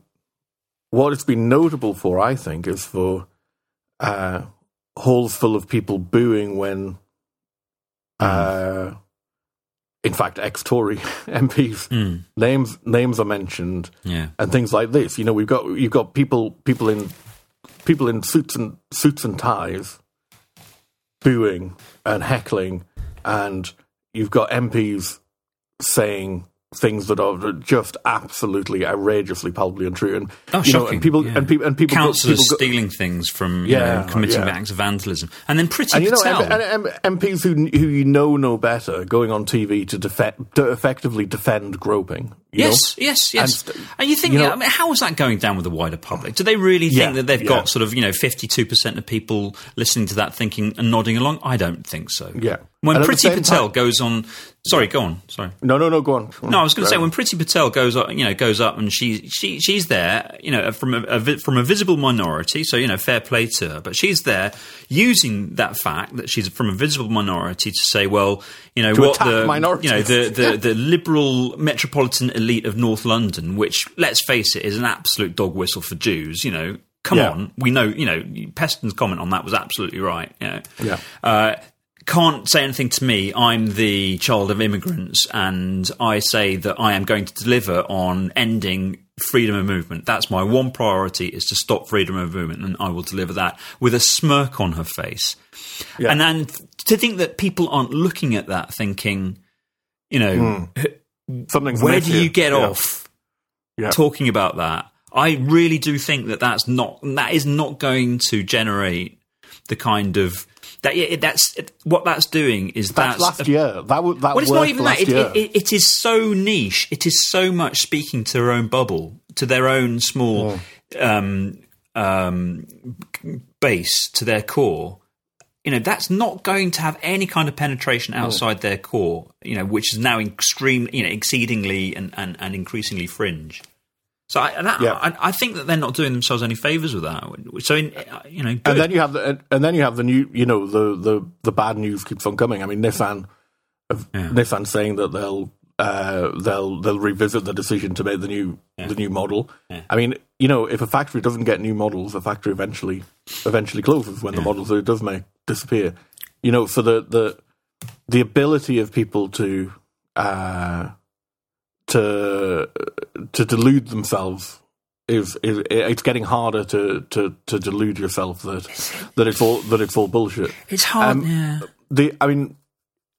what it's been notable for, I think, is for uh, halls full of people booing when, mm. uh, in fact, ex-Tory M Ps mm. names names are mentioned, yeah. and things like this. You know, we've got you've got people people in people in suits and suits and ties, booing and heckling, and you've got M Ps saying things that are just absolutely outrageously, palpably untrue. And oh, you know, and people yeah. and, pe- and people councillors go- stealing things from yeah, you know, committing yeah. acts of vandalism, and then Priti and, you Patel know, and, and M Ps who who you know know better going on T V to defect to effectively defend groping. You yes, know? yes, yes, and, and you think you know, I mean, how is that going down with the wider public? Do they really think yeah, that they've yeah. got sort of you know fifty-two percent of people listening to that thinking and nodding along? I don't think so. Yeah. When Priti Patel time, goes on, sorry, go on, sorry. No, no, no, go on. Go on. No, I was going to say when Priti Patel goes, up, you know, goes up and she, she, she's there, you know, from a, a from a visible minority. So you know, fair play to her, but she's there using that fact that she's from a visible minority to say, well, you know, to what the minorities. you know the the, the, the liberal metropolitan elite of North London, which let's face it, is an absolute dog whistle for Jews, you know. Come yeah. on, we know, you know, Peston's comment on that was absolutely right. You know? Yeah. Uh, can't say anything to me. I'm the child of immigrants, and I say that I am going to deliver on ending freedom of movement. That's my one priority, is to stop freedom of movement, and I will deliver that with a smirk on her face. Yeah. And then to think that people aren't looking at that thinking, you know, mm. something's where do you get yeah. off yeah. talking about that? I really do think that that's not that is not going to generate the kind of That, yeah, that's what that's doing. Is that's, that's last a, year? That, w- that well, it's not even that. It, it, it, it is so niche. It is so much speaking to their own bubble, to their own small yeah. um, um, base, to their core. You know, that's not going to have any kind of penetration outside yeah. their core. You know, which is now extreme, you know, exceedingly and, and, and increasingly fringe. So I, that, yeah. I, I think that they're not doing themselves any favors with that. So in, you know, good. and then you have the and then you have the new, you know, the, the, the bad news keeps on coming. I mean, Nissan of yeah. Nissan saying that they'll uh, they'll they'll revisit the decision to make the new yeah. the new model. Yeah. I mean, you know, if a factory doesn't get new models, the factory eventually eventually closes when yeah. the models that it does make disappear. You know, so the the the ability of people to uh, to to delude themselves. Is, is it's getting harder to, to, to delude yourself that that it's all that it's all bullshit. It's hard. Um, yeah. The I mean,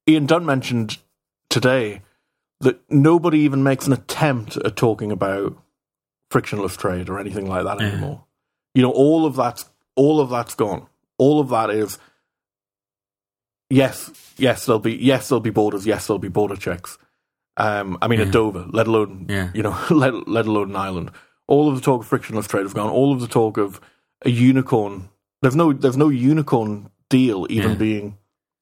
Ian Dunn mentioned today that nobody even makes an attempt at talking about frictionless trade or anything like that yeah. anymore. You know, all of that's all of that's gone. All of that is yes, yes. There'll be yes, there'll be borders. Yes, there'll be border checks. Um, I mean, yeah. at Dover, let alone yeah. you know, let let alone in Ireland. All of the talk of frictionless trade has gone. All of the talk of a unicorn. There's no, there's no unicorn deal even yeah. being,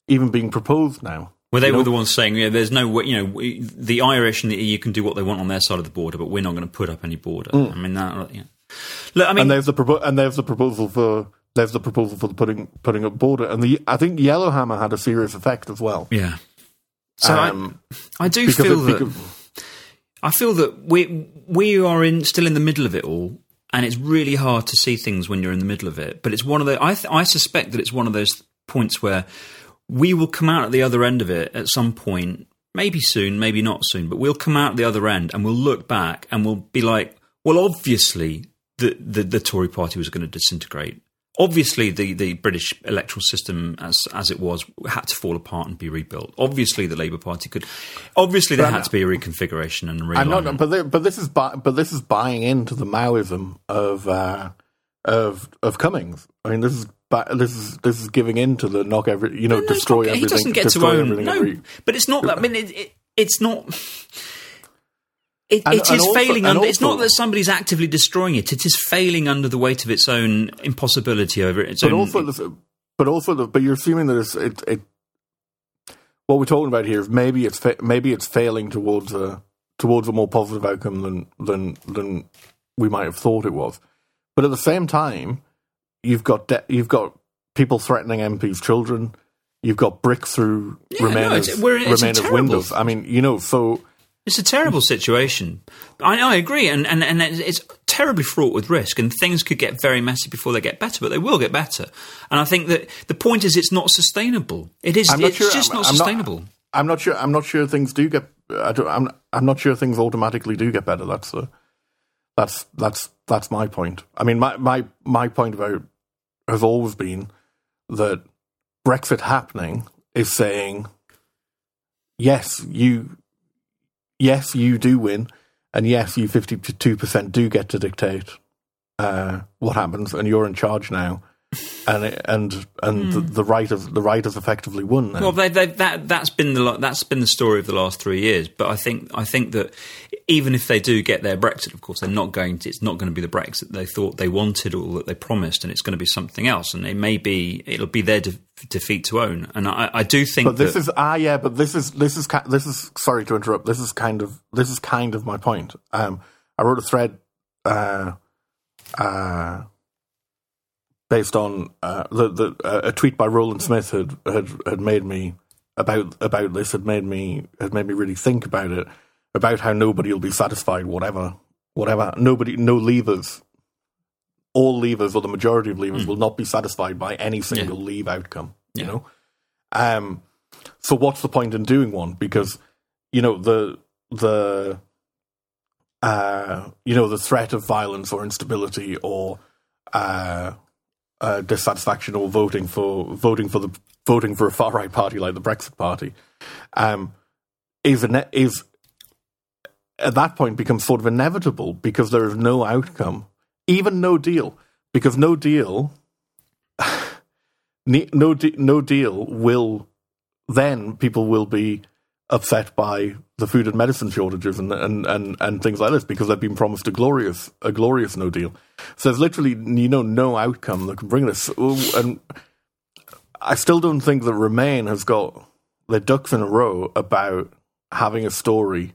even being proposed now. Well, they you were know? the ones saying, yeah, there's no way. You know, we, the Irish and the E U can do what they want on their side of the border, but we're not going to put up any border. Mm. I mean, that. Yeah. Look, I mean, and there's the propo- and there's the proposal for there's the proposal for the putting putting up border, and the I think Yellowhammer had a serious effect as well. Yeah. So um, I, I do feel it, that. Because, I feel that we we are in still in the middle of it all, and it's really hard to see things when you're in the middle of it. But it's one of the I th- I suspect that it's one of those points where we will come out at the other end of it at some point, maybe soon, maybe not soon, but we'll come out at the other end and we'll look back and we'll be like, well, obviously the the, the Tory party was going to disintegrate. Obviously, the, the British electoral system, as as it was, had to fall apart and be rebuilt. Obviously, the Labour Party could. Obviously, there but had I'm, to be a reconfiguration and a realignment. I'm not, but they, but this is bu- but this is buying into the Maoism of uh, of of Cummings. I mean, this is this is this is giving in to the knock every you know no, destroy no, everything. He doesn't get to own. No, every, but it's not that. I mean, it, it, it's not. It, and, it is also, failing under. Also, it's not that somebody's actively destroying it. It is failing under the weight of its own impossibility over its but own. Also it, the, but also, the, but you're assuming that it's, it, it. What we're talking about here is maybe it's fa- maybe it's failing towards a towards a more positive outcome than than than we might have thought it was. But at the same time, you've got de- you've got people threatening M Ps' children. You've got bricks through yeah, Remainers no, Remainers windows. I mean, you know, so. It's a terrible situation. I, I agree, and, and, and it's terribly fraught with risk, and things could get very messy before they get better, but they will get better. And I think that the point is, it's not sustainable. It is. It's sure, just I'm, not I'm sustainable. Not, I'm not sure. I'm not sure things do get. I don't, I'm. I'm not sure things automatically do get better. That's a, That's that's that's my point. I mean, my my my point about has always been that Brexit happening is saying, yes, you. Yes, you do win, and yes, you fifty-two percent do get to dictate uh, what happens, and you're in charge now, and it, and and mm. the, the right of the right is effectively won. Now. Well, they, they, that that's been the that's been the story of the last three years. But I think I think that even if they do get their Brexit, of course, they're not going to. It's not going to be the Brexit they thought they wanted or that they promised, and it's going to be something else. And it may be it'll be their de- defeat to own. And I, I do think. But this that, is ah yeah. But this is this is this is sorry to interrupt. This is kind of this is kind of my point. Um, I wrote a thread. Uh, uh, Based on uh, the, the, uh, a tweet by Roland Smith had, had, had made me about about this had made me had made me really think about it, about how nobody will be satisfied whatever whatever nobody no leavers all leavers or the majority of leavers mm. will not be satisfied by any single yeah. leave outcome yeah. you know um so what's the point in doing one, because you know the the uh, you know the threat of violence or instability or uh, Uh, dissatisfaction or voting for voting for the voting for a far right party like the Brexit Party um, is ine- is at that point becomes sort of inevitable, because there is no outcome, even no deal, because no deal, no de- no deal will then people will be upset by the food and medicine shortages and and, and, and things like this, because they've been promised a glorious a glorious no deal. So there's literally you know no outcome that can bring this. And I still don't think that Remain has got their ducks in a row about having a story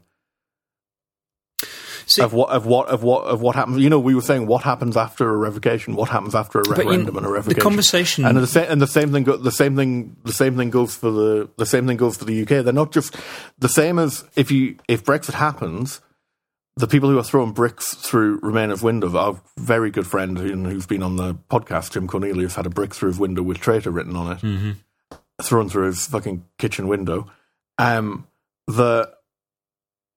See, of what of what of what of what happens. You know, we were saying what happens after a revocation, what happens after a referendum and a revocation. The conversation and the same and the same thing. Go- the same thing. The same thing goes for the the same thing goes for the U K. They're not just the same as if you if Brexit happens. The people who are throwing bricks through Remainers' window, our very good friend who's been on the podcast, Jim Cornelius, had a brick through his window with traitor written on it, mm-hmm. thrown through his fucking kitchen window. Um, the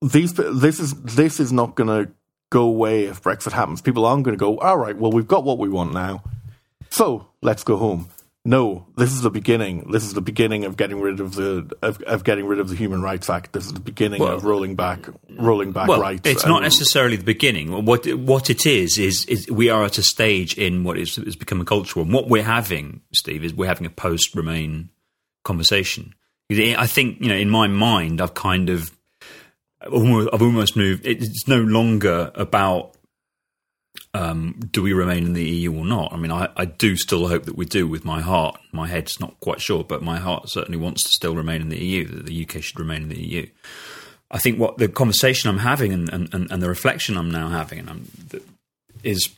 these this is this is not going to go away if Brexit happens. People aren't going to go, all right, well, we've got what we want now, so let's go home. No, this is the beginning. This is the beginning of getting rid of the of, of getting rid of the Human Rights Act. This is the beginning well, of rolling back, rolling back well, rights. It's not necessarily the beginning. What what it is, is is we are at a stage in what is has become a culture war. And what we're having, Steve, is we're having a post-Remain conversation. I think, you know, in my mind, I've kind of almost, I've almost moved. It's no longer about. Um, do we remain in the E U or not? I mean, I, I do still hope that we do with my heart. My head's not quite sure, but my heart certainly wants to still remain in the E U, that the U K should remain in the E U. I think what the conversation I'm having and, and, and the reflection I'm now having and I'm, is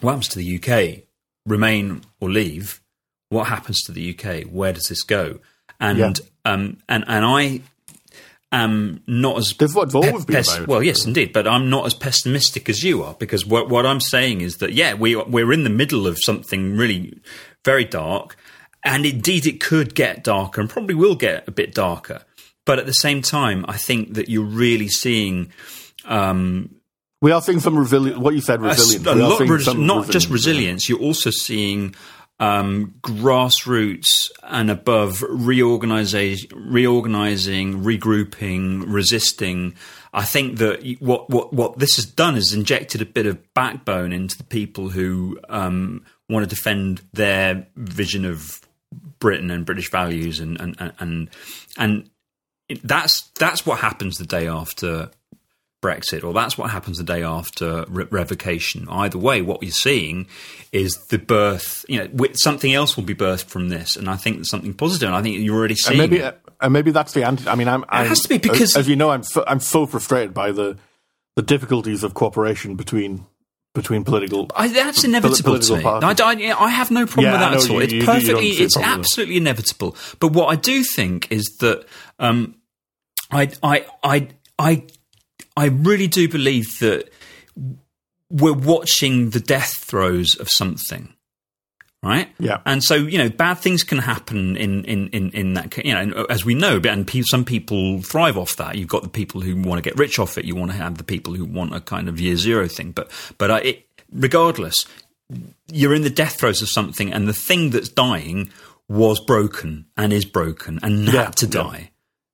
what happens to the U K? Remain or leave? What happens to the U K? Where does this go? And yeah. um, and, and I... Um, not as that's what I've always pe- been pes- about. Well, yes, indeed, but I'm not as pessimistic as you are because what, what I'm saying is that yeah, we we're in the middle of something really very dark, and indeed it could get darker and probably will get a bit darker. But at the same time, I think that you're really seeing. Um, we are seeing some resilience. What you said, resilience. A, a lot, res- not resilience, just resilience. Yeah. You're also seeing. Um, grassroots and above reorganizing, reorganizing, regrouping, resisting. I think that what, what, what this has done is injected a bit of backbone into the people who um, want to defend their vision of Britain and British values, and and and and, and that's that's what happens the day after Brexit, or that's what happens the day after re- revocation. Either way, what you're seeing is the birth, you know, something else will be birthed from this, and I think there's something positive, and I think you're already seeing and maybe, it. Uh, and maybe that's the anti- I mean, I'm, I'm, it has to be because... As, as you know, I'm so, I'm so frustrated by the the difficulties of cooperation between between political I, That's inevitable poli- political to me. I, I, I have no problem yeah, with that at all. It's you, perfectly, you it's absolutely inevitable. But what I do think is that um, I I I... I I really do believe that we're watching the death throes of something, right? Yeah. And so, you know, bad things can happen in, in, in, in that, you know, as we know, and pe- some people thrive off that. You've got the people who want to get rich off it. You want to have the people who want a kind of year zero thing. But, but I, it, regardless, you're in the death throes of something, and the thing that's dying was broken and is broken and had yeah, to die. Yeah.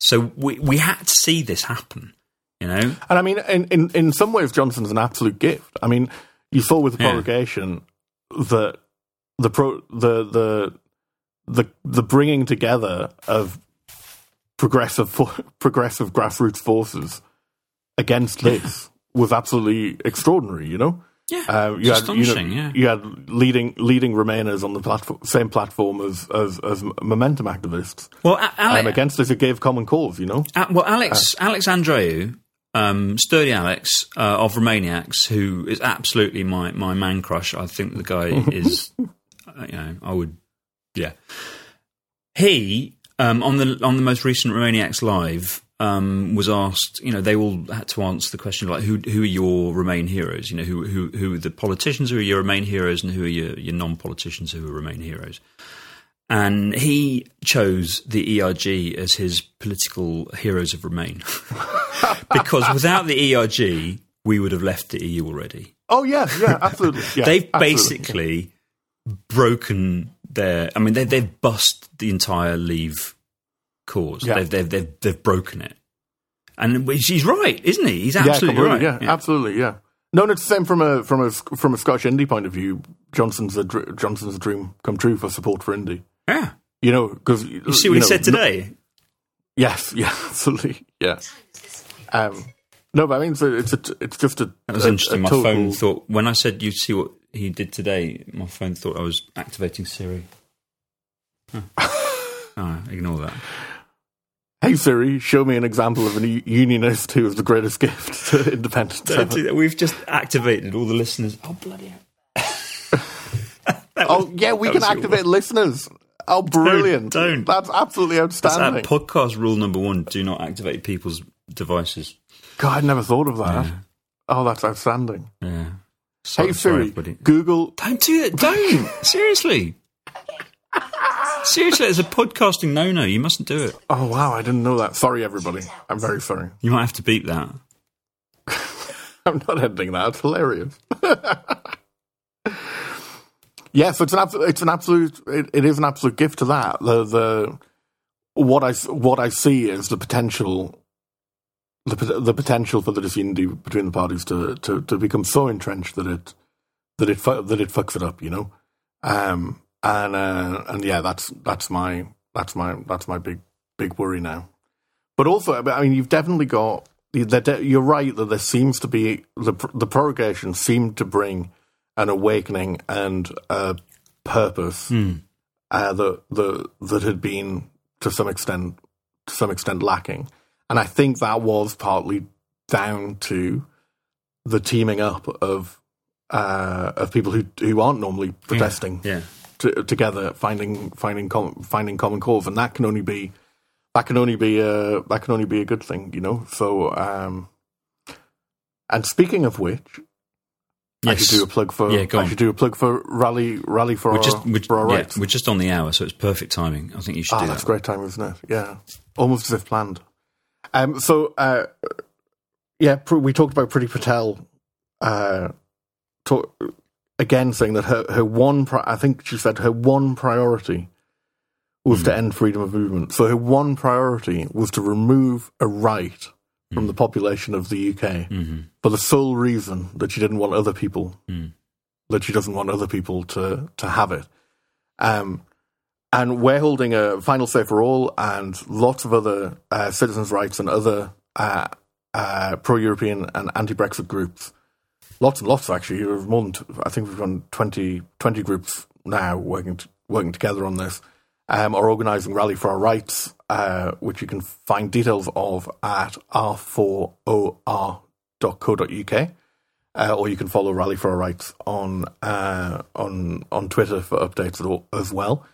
So we, we had to see this happen. You know? And I mean, in, in, in some ways, Johnson's an absolute gift. I mean, you saw with the prorogation yeah. that the pro the, the the the bringing together of progressive progressive grassroots forces against this yeah. was absolutely extraordinary. You know, yeah, uh, you had, astonishing. You know, yeah, you had leading leading Remainers on the platform, same platform as as, as Momentum activists. Well, a- Ale- um, against this, it gave common cause. You know, a- well, Alex uh, Alex Andreu. Um, Sturdy Alex uh, of Romaniacs, who is absolutely my, my man crush. I think the guy is, you know, I would, yeah. He um, on the on the most recent Romaniacs Live um, was asked, you know, they all had to answer the question like, who who are your Remain heroes? You know, who who who are the politicians who are your Remain heroes, and who are your, your non politicians who are Remain heroes? And he chose the E R G as his political heroes of Remain. Because without the E R G, we would have left the E U already. Oh, yeah, yeah, absolutely. Yeah, they've absolutely. basically broken their... I mean, they, they've bust the entire Leave cause. Yeah. They've, they've, they've, they've broken it. And he's right, isn't he? He's absolutely yeah, right. Yeah, yeah, absolutely, yeah. No, and it's the same from a from a, from a Scottish indie point of view. Johnson's a, Johnson's a dream come true for support for indie. Yeah. You know, because... You see what you he know, said today? No, yes, yeah, absolutely, yeah. Um, no, but I mean, it's, a, it's, a, it's just a... That was a, interesting. A my total... phone thought... When I said you see what he did today, my phone thought I was activating Siri. Huh. Oh, ignore that. Hey Siri, show me an example of a unionist who is the greatest gift to independence. Don't do that. We've just activated all the listeners. Oh, bloody hell. Oh, was, yeah, we can activate listeners. Oh, brilliant. Don't, don't. That's absolutely outstanding. That's podcast rule number one. Do not activate people's devices. God, I'd never thought of that. Yeah. Oh, that's outstanding. Yeah. So, hey Siri, sorry, Google. Don't do it. Don't. Seriously. Seriously, it's a podcasting no-no. You mustn't do it. Oh, wow. I didn't know that. Sorry, everybody. I'm very sorry. You might have to beep that. I'm not editing that. It's hilarious. Yeah, so it's an absolute, it's an absolute, it, it is an absolute gift to that. The, the, what I, what I see is the potential, the, the potential for the disunity between the parties to, to, to become so entrenched that it, that it, that it fucks it up, you know? Um, And uh, and yeah, that's that's my that's my that's my big big worry now. But also, I mean, you've definitely got you're right that there seems to be the the prorogation seemed to bring an awakening and a purpose mm. uh, that that that had been to some extent to some extent lacking, and I think that was partly down to the teaming up of uh, of people who who aren't normally protesting. Yeah. yeah. Together, finding finding com- finding common cause, and that can only be that can only be a, that can only be a good thing, you know. So, um, and speaking of which, yes. I should do a plug for yeah, go on. I should do a plug for rally rally for we're our, just, we're, for our yeah, rights. We're just on the hour, so it's perfect timing. I think you should. Ah, do that's that. Great timing, isn't it? Yeah, almost as if planned. Um, so uh, yeah, we talked about Priti Patel. Uh, talk. Again, saying that her, her one, pri- I think she said her one priority was mm. to end freedom of movement. So her one priority was to remove a right mm. from the population of the U K mm-hmm. for the sole reason that she didn't want other people, mm. that she doesn't want other people to, to have it. Um, and we're holding a Final Say for All and lots of other uh, citizens' rights and other uh, uh, pro-European and anti-Brexit groups. Lots and lots, actually. More than t- I think we've run twenty, twenty groups now working t- working together on this, um, or organising Rally for Our Rights, uh, which you can find details of at r four o r dot co dot u k, uh, or you can follow Rally for Our Rights on uh, on on Twitter for updates all, as well.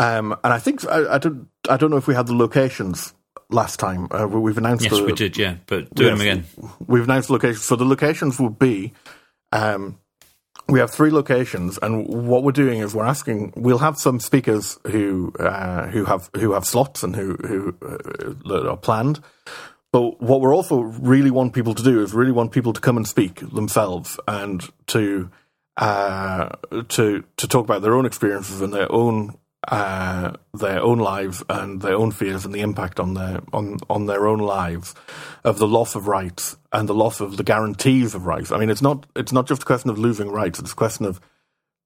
Um, and I think I, I don't I don't know if we had the locations. Last time uh, we've announced. Yes, the, we did. Yeah, but do them again. We've announced locations. So the locations will be. Um, we have three locations, and what we're doing is we're asking. We'll have some speakers who uh, who have who have slots and who who uh, that are planned. But what we're also really want people to do is really want people to come and speak themselves and to uh, to to talk about their own experiences and their own. Uh, their own lives and their own fears and the impact on their on, on their own lives of the loss of rights and the loss of the guarantees of rights. I mean, it's not it's not just a question of losing rights; it's a question of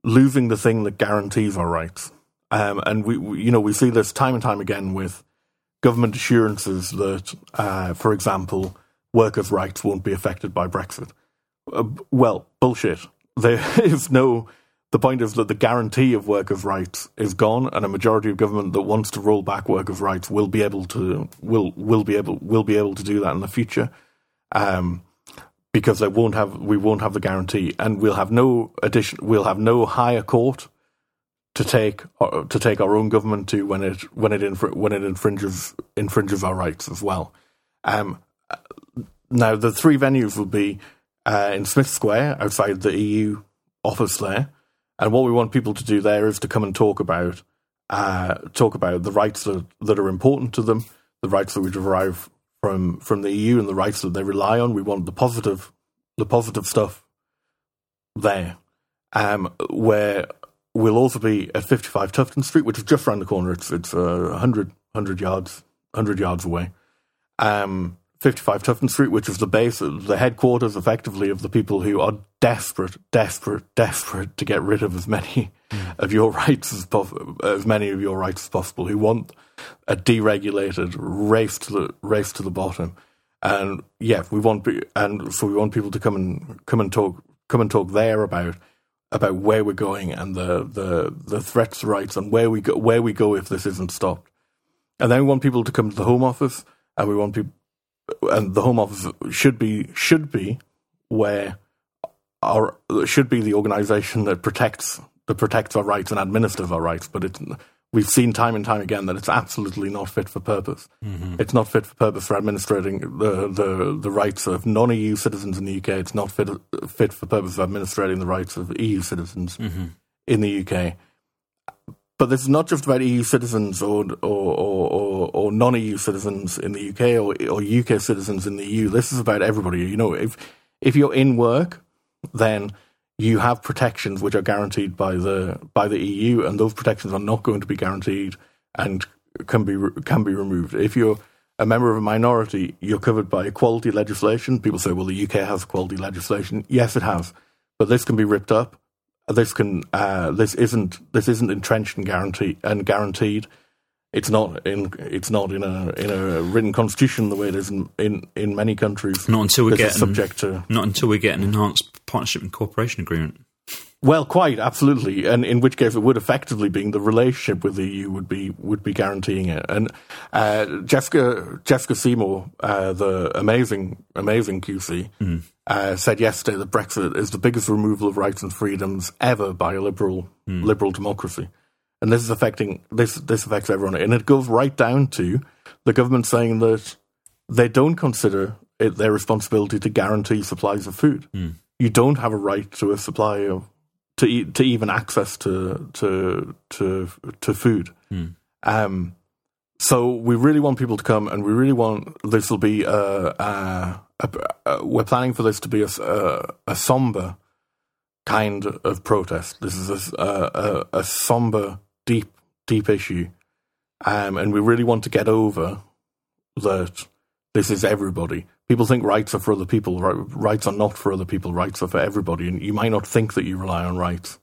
losing the thing that guarantees our rights. Um, and we, we, you know, we see this time and time again with government assurances that, uh, for example, workers' rights won't be affected by Brexit. Uh, well, bullshit. There is no. The point is that the guarantee of workers' rights is gone, and a majority of government that wants to roll back workers' rights will be able to will will be able will be able to do that in the future, um, because they won't have we won't have the guarantee, and we'll have no addition we'll have no higher court to take or, to take our own government to when it when it infr- when it infringes infringes our rights as well. Um, now the three venues will be uh, in Smith Square outside the E U office there. And what we want people to do there is to come and talk about uh, talk about the rights that, that are important to them, the rights that we derive from from the E U, and the rights that they rely on. We want the positive the positive stuff there. Um, where we'll also be at fifty-five Tufton Street, which is just around the corner. It's it's uh, one hundred, one hundred yards, one hundred yards away. Um, fifty-five Tufton Street, which is the base, the headquarters, effectively, of the people who are desperate, desperate, desperate to get rid of as many mm. of your rights as possible, as many of your rights as possible, who want a deregulated race to the race to the bottom. And yeah, we want, and so we want people to come and come and talk, come and talk there about about where we're going and the the, the threats to rights and where we go, where we go if this isn't stopped. And then we want people to come to the Home Office, and we want people, and the Home Office should be should be where our should be the organisation that protects that protects our rights and administers our rights. But it's, we've seen time and time again that it's absolutely not fit for purpose. Mm-hmm. It's not fit for purpose for administrating the, the, the rights of non-E U citizens in the U K. It's not fit fit for purpose for administrating the rights of E U citizens mm-hmm. in the U K. But this is not just about E U citizens or or, or, or non-E U citizens in the U K or, or U K citizens in the E U. This is about everybody. You know, if if you're in work, then you have protections which are guaranteed by the by the E U, and those protections are not going to be guaranteed and can be can be removed. If you're a member of a minority, you're covered by equality legislation. People say, "Well, the U K has equality legislation." Yes, it has, but this can be ripped up. This can uh, this isn't this isn't entrenched and guaranteed and guaranteed. It's not in it's not in a in a written constitution the way it is in, in, in many countries. Not until we this get an, subject to not until we get an enhanced partnership and cooperation agreement. Well, quite absolutely, and in which case it would effectively being the relationship with the E U would be would be guaranteeing it. And uh, Jessica Jessica Seymour, uh, the amazing amazing Q C, mm. uh, said yesterday that Brexit is the biggest removal of rights and freedoms ever by a liberal mm. liberal democracy, and this is affecting this this affects everyone, and it goes right down to the government saying that they don't consider it their responsibility to guarantee supplies of food. Mm. You don't have a right to a supply of To, to even access to to to to food, mm. um, so we really want people to come, and we really want this will be. A, a, a, a, we're planning for this to be a, a, a somber kind of protest. This is a, a, a somber, deep, deep issue, um, and we really want to get over that. This is everybody. People think rights are for other people. Rights are not for other people. Rights are for everybody. And you might not think that you rely on rights,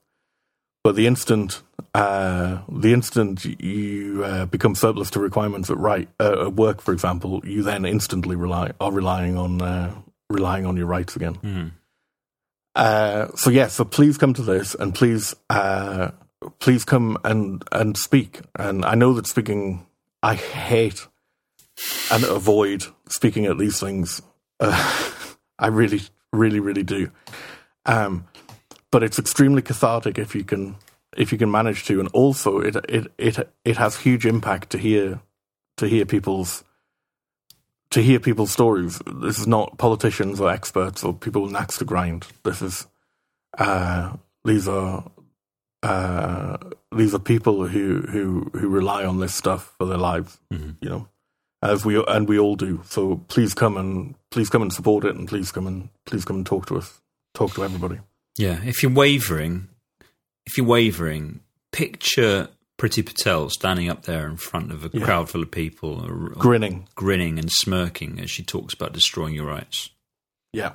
but the instant uh, the instant you uh, become surplus to requirements at right uh, at work, for example, you then instantly rely are relying on uh, relying on your rights again. Mm. Uh, so yeah, so please come to this, and please uh, please come and and speak. And I know that speaking, I hate. And avoid speaking at these things. Uh, I really, really, really do. Um, but it's extremely cathartic if you can, if you can manage to. And also, it it it it has huge impact to hear to hear people's to hear people's stories. This is not politicians or experts or people with an axe to grind. This is uh, these are uh, these are people who who who rely on this stuff for their lives. Mm-hmm. You know. As we and we all do, so please come and please come and support it, and please come and please come and talk to us, talk to everybody. Yeah, if you're wavering, if you're wavering, picture Priti Patel standing up there in front of a yeah. crowd full of people, or, or grinning, grinning and smirking as she talks about destroying your rights. Yeah,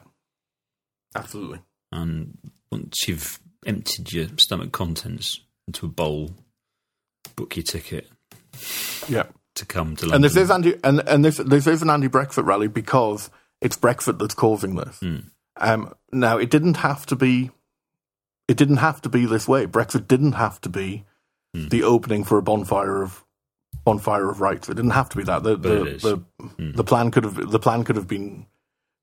absolutely. And once you've emptied your stomach contents into a bowl, book your ticket. Yeah. To come to London. And this is anti, and, and this this is an anti-Brexit rally because it's Brexit that's causing this. Mm. Um, now it didn't have to be, it didn't have to be this way. Brexit didn't have to be mm. the opening for a bonfire of bonfire of rights. It didn't have to be that. The the, the, mm. the plan could have the plan could have been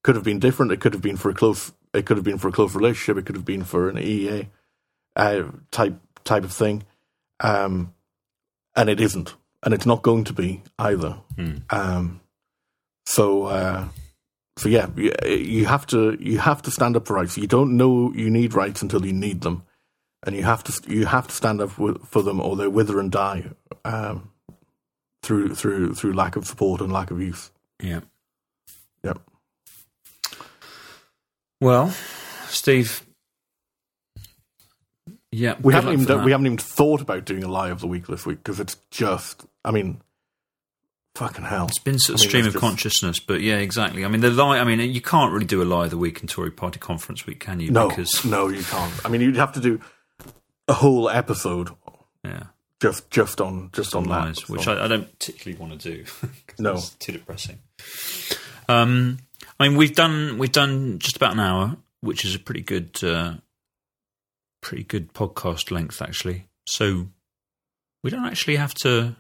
could have been different. It could have been for a close. It could have been for a close relationship. It could have been for an E E A uh, type type of thing, um, and it isn't. And it's not going to be either. Mm. Um, so, uh, so yeah, you, you have to you have to stand up for rights. You don't know you need rights until you need them, and you have to you have to stand up for them, or they wither and die um, through through through lack of support and lack of use. Yeah, yeah. Well, Steve. Yeah, we haven't even done, we haven't even thought about doing a lie of the week this week because it's just, I mean, fucking hell. It's been sort of I mean, stream of just... consciousness, but yeah, exactly. I mean, the lie. I mean, you can't really do a lie of the week in Tory Party conference week, can you? No, because... no, you can't. I mean, you'd have to do a whole episode, yeah, just just on just, just on lies, that, which so. I, I don't particularly want to do. No, it's too depressing. Um, I mean, we've done we've done just about an hour, which is a pretty good. Uh, Pretty good podcast length, actually. So we don't actually have to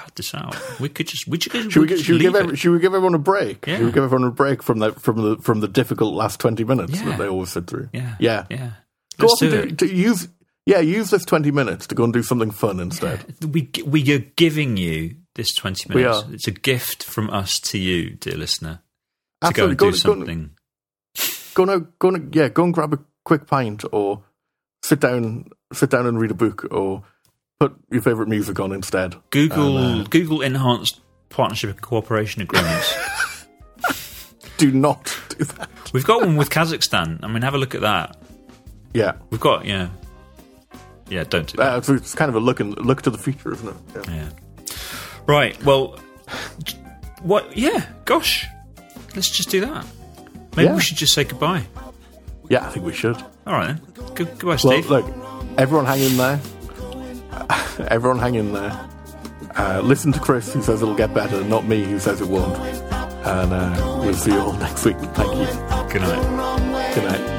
pad this out. We could just. We should, should we, we give, should give every, should we give everyone a break? Yeah. Should we give everyone a break from that from the from the difficult last twenty minutes yeah. that they always sit through? Yeah, yeah, yeah. Go Let's off do and do, do use. Yeah, use this twenty minutes to go and do something fun instead. Yeah. We we are giving you this twenty minutes. It's a gift from us to you, dear listener. To Absolutely. go and do go, something. Go now. Go and yeah. Go and grab a quick pint or. Sit down, sit down, and read a book, or put your favourite music on instead. Google and, uh, Google enhanced partnership and cooperation agreements. Do not do that. We've got one with Kazakhstan. I mean, have a look at that. Yeah, we've got yeah, yeah. Don't do that. Uh, it's kind of a look and look to the future, isn't it? Yeah. yeah. Right. Well, what? Yeah. Gosh, let's just do that. Maybe yeah. we should just say goodbye. Yeah, I think we should. All right, then. Good, goodbye, Steve. Well, look, everyone hang in there. everyone hang in there. Uh, listen to Chris, who says it'll get better, not me, who says it won't. And uh, we'll see you all next week. Thank you. Good night. Good night.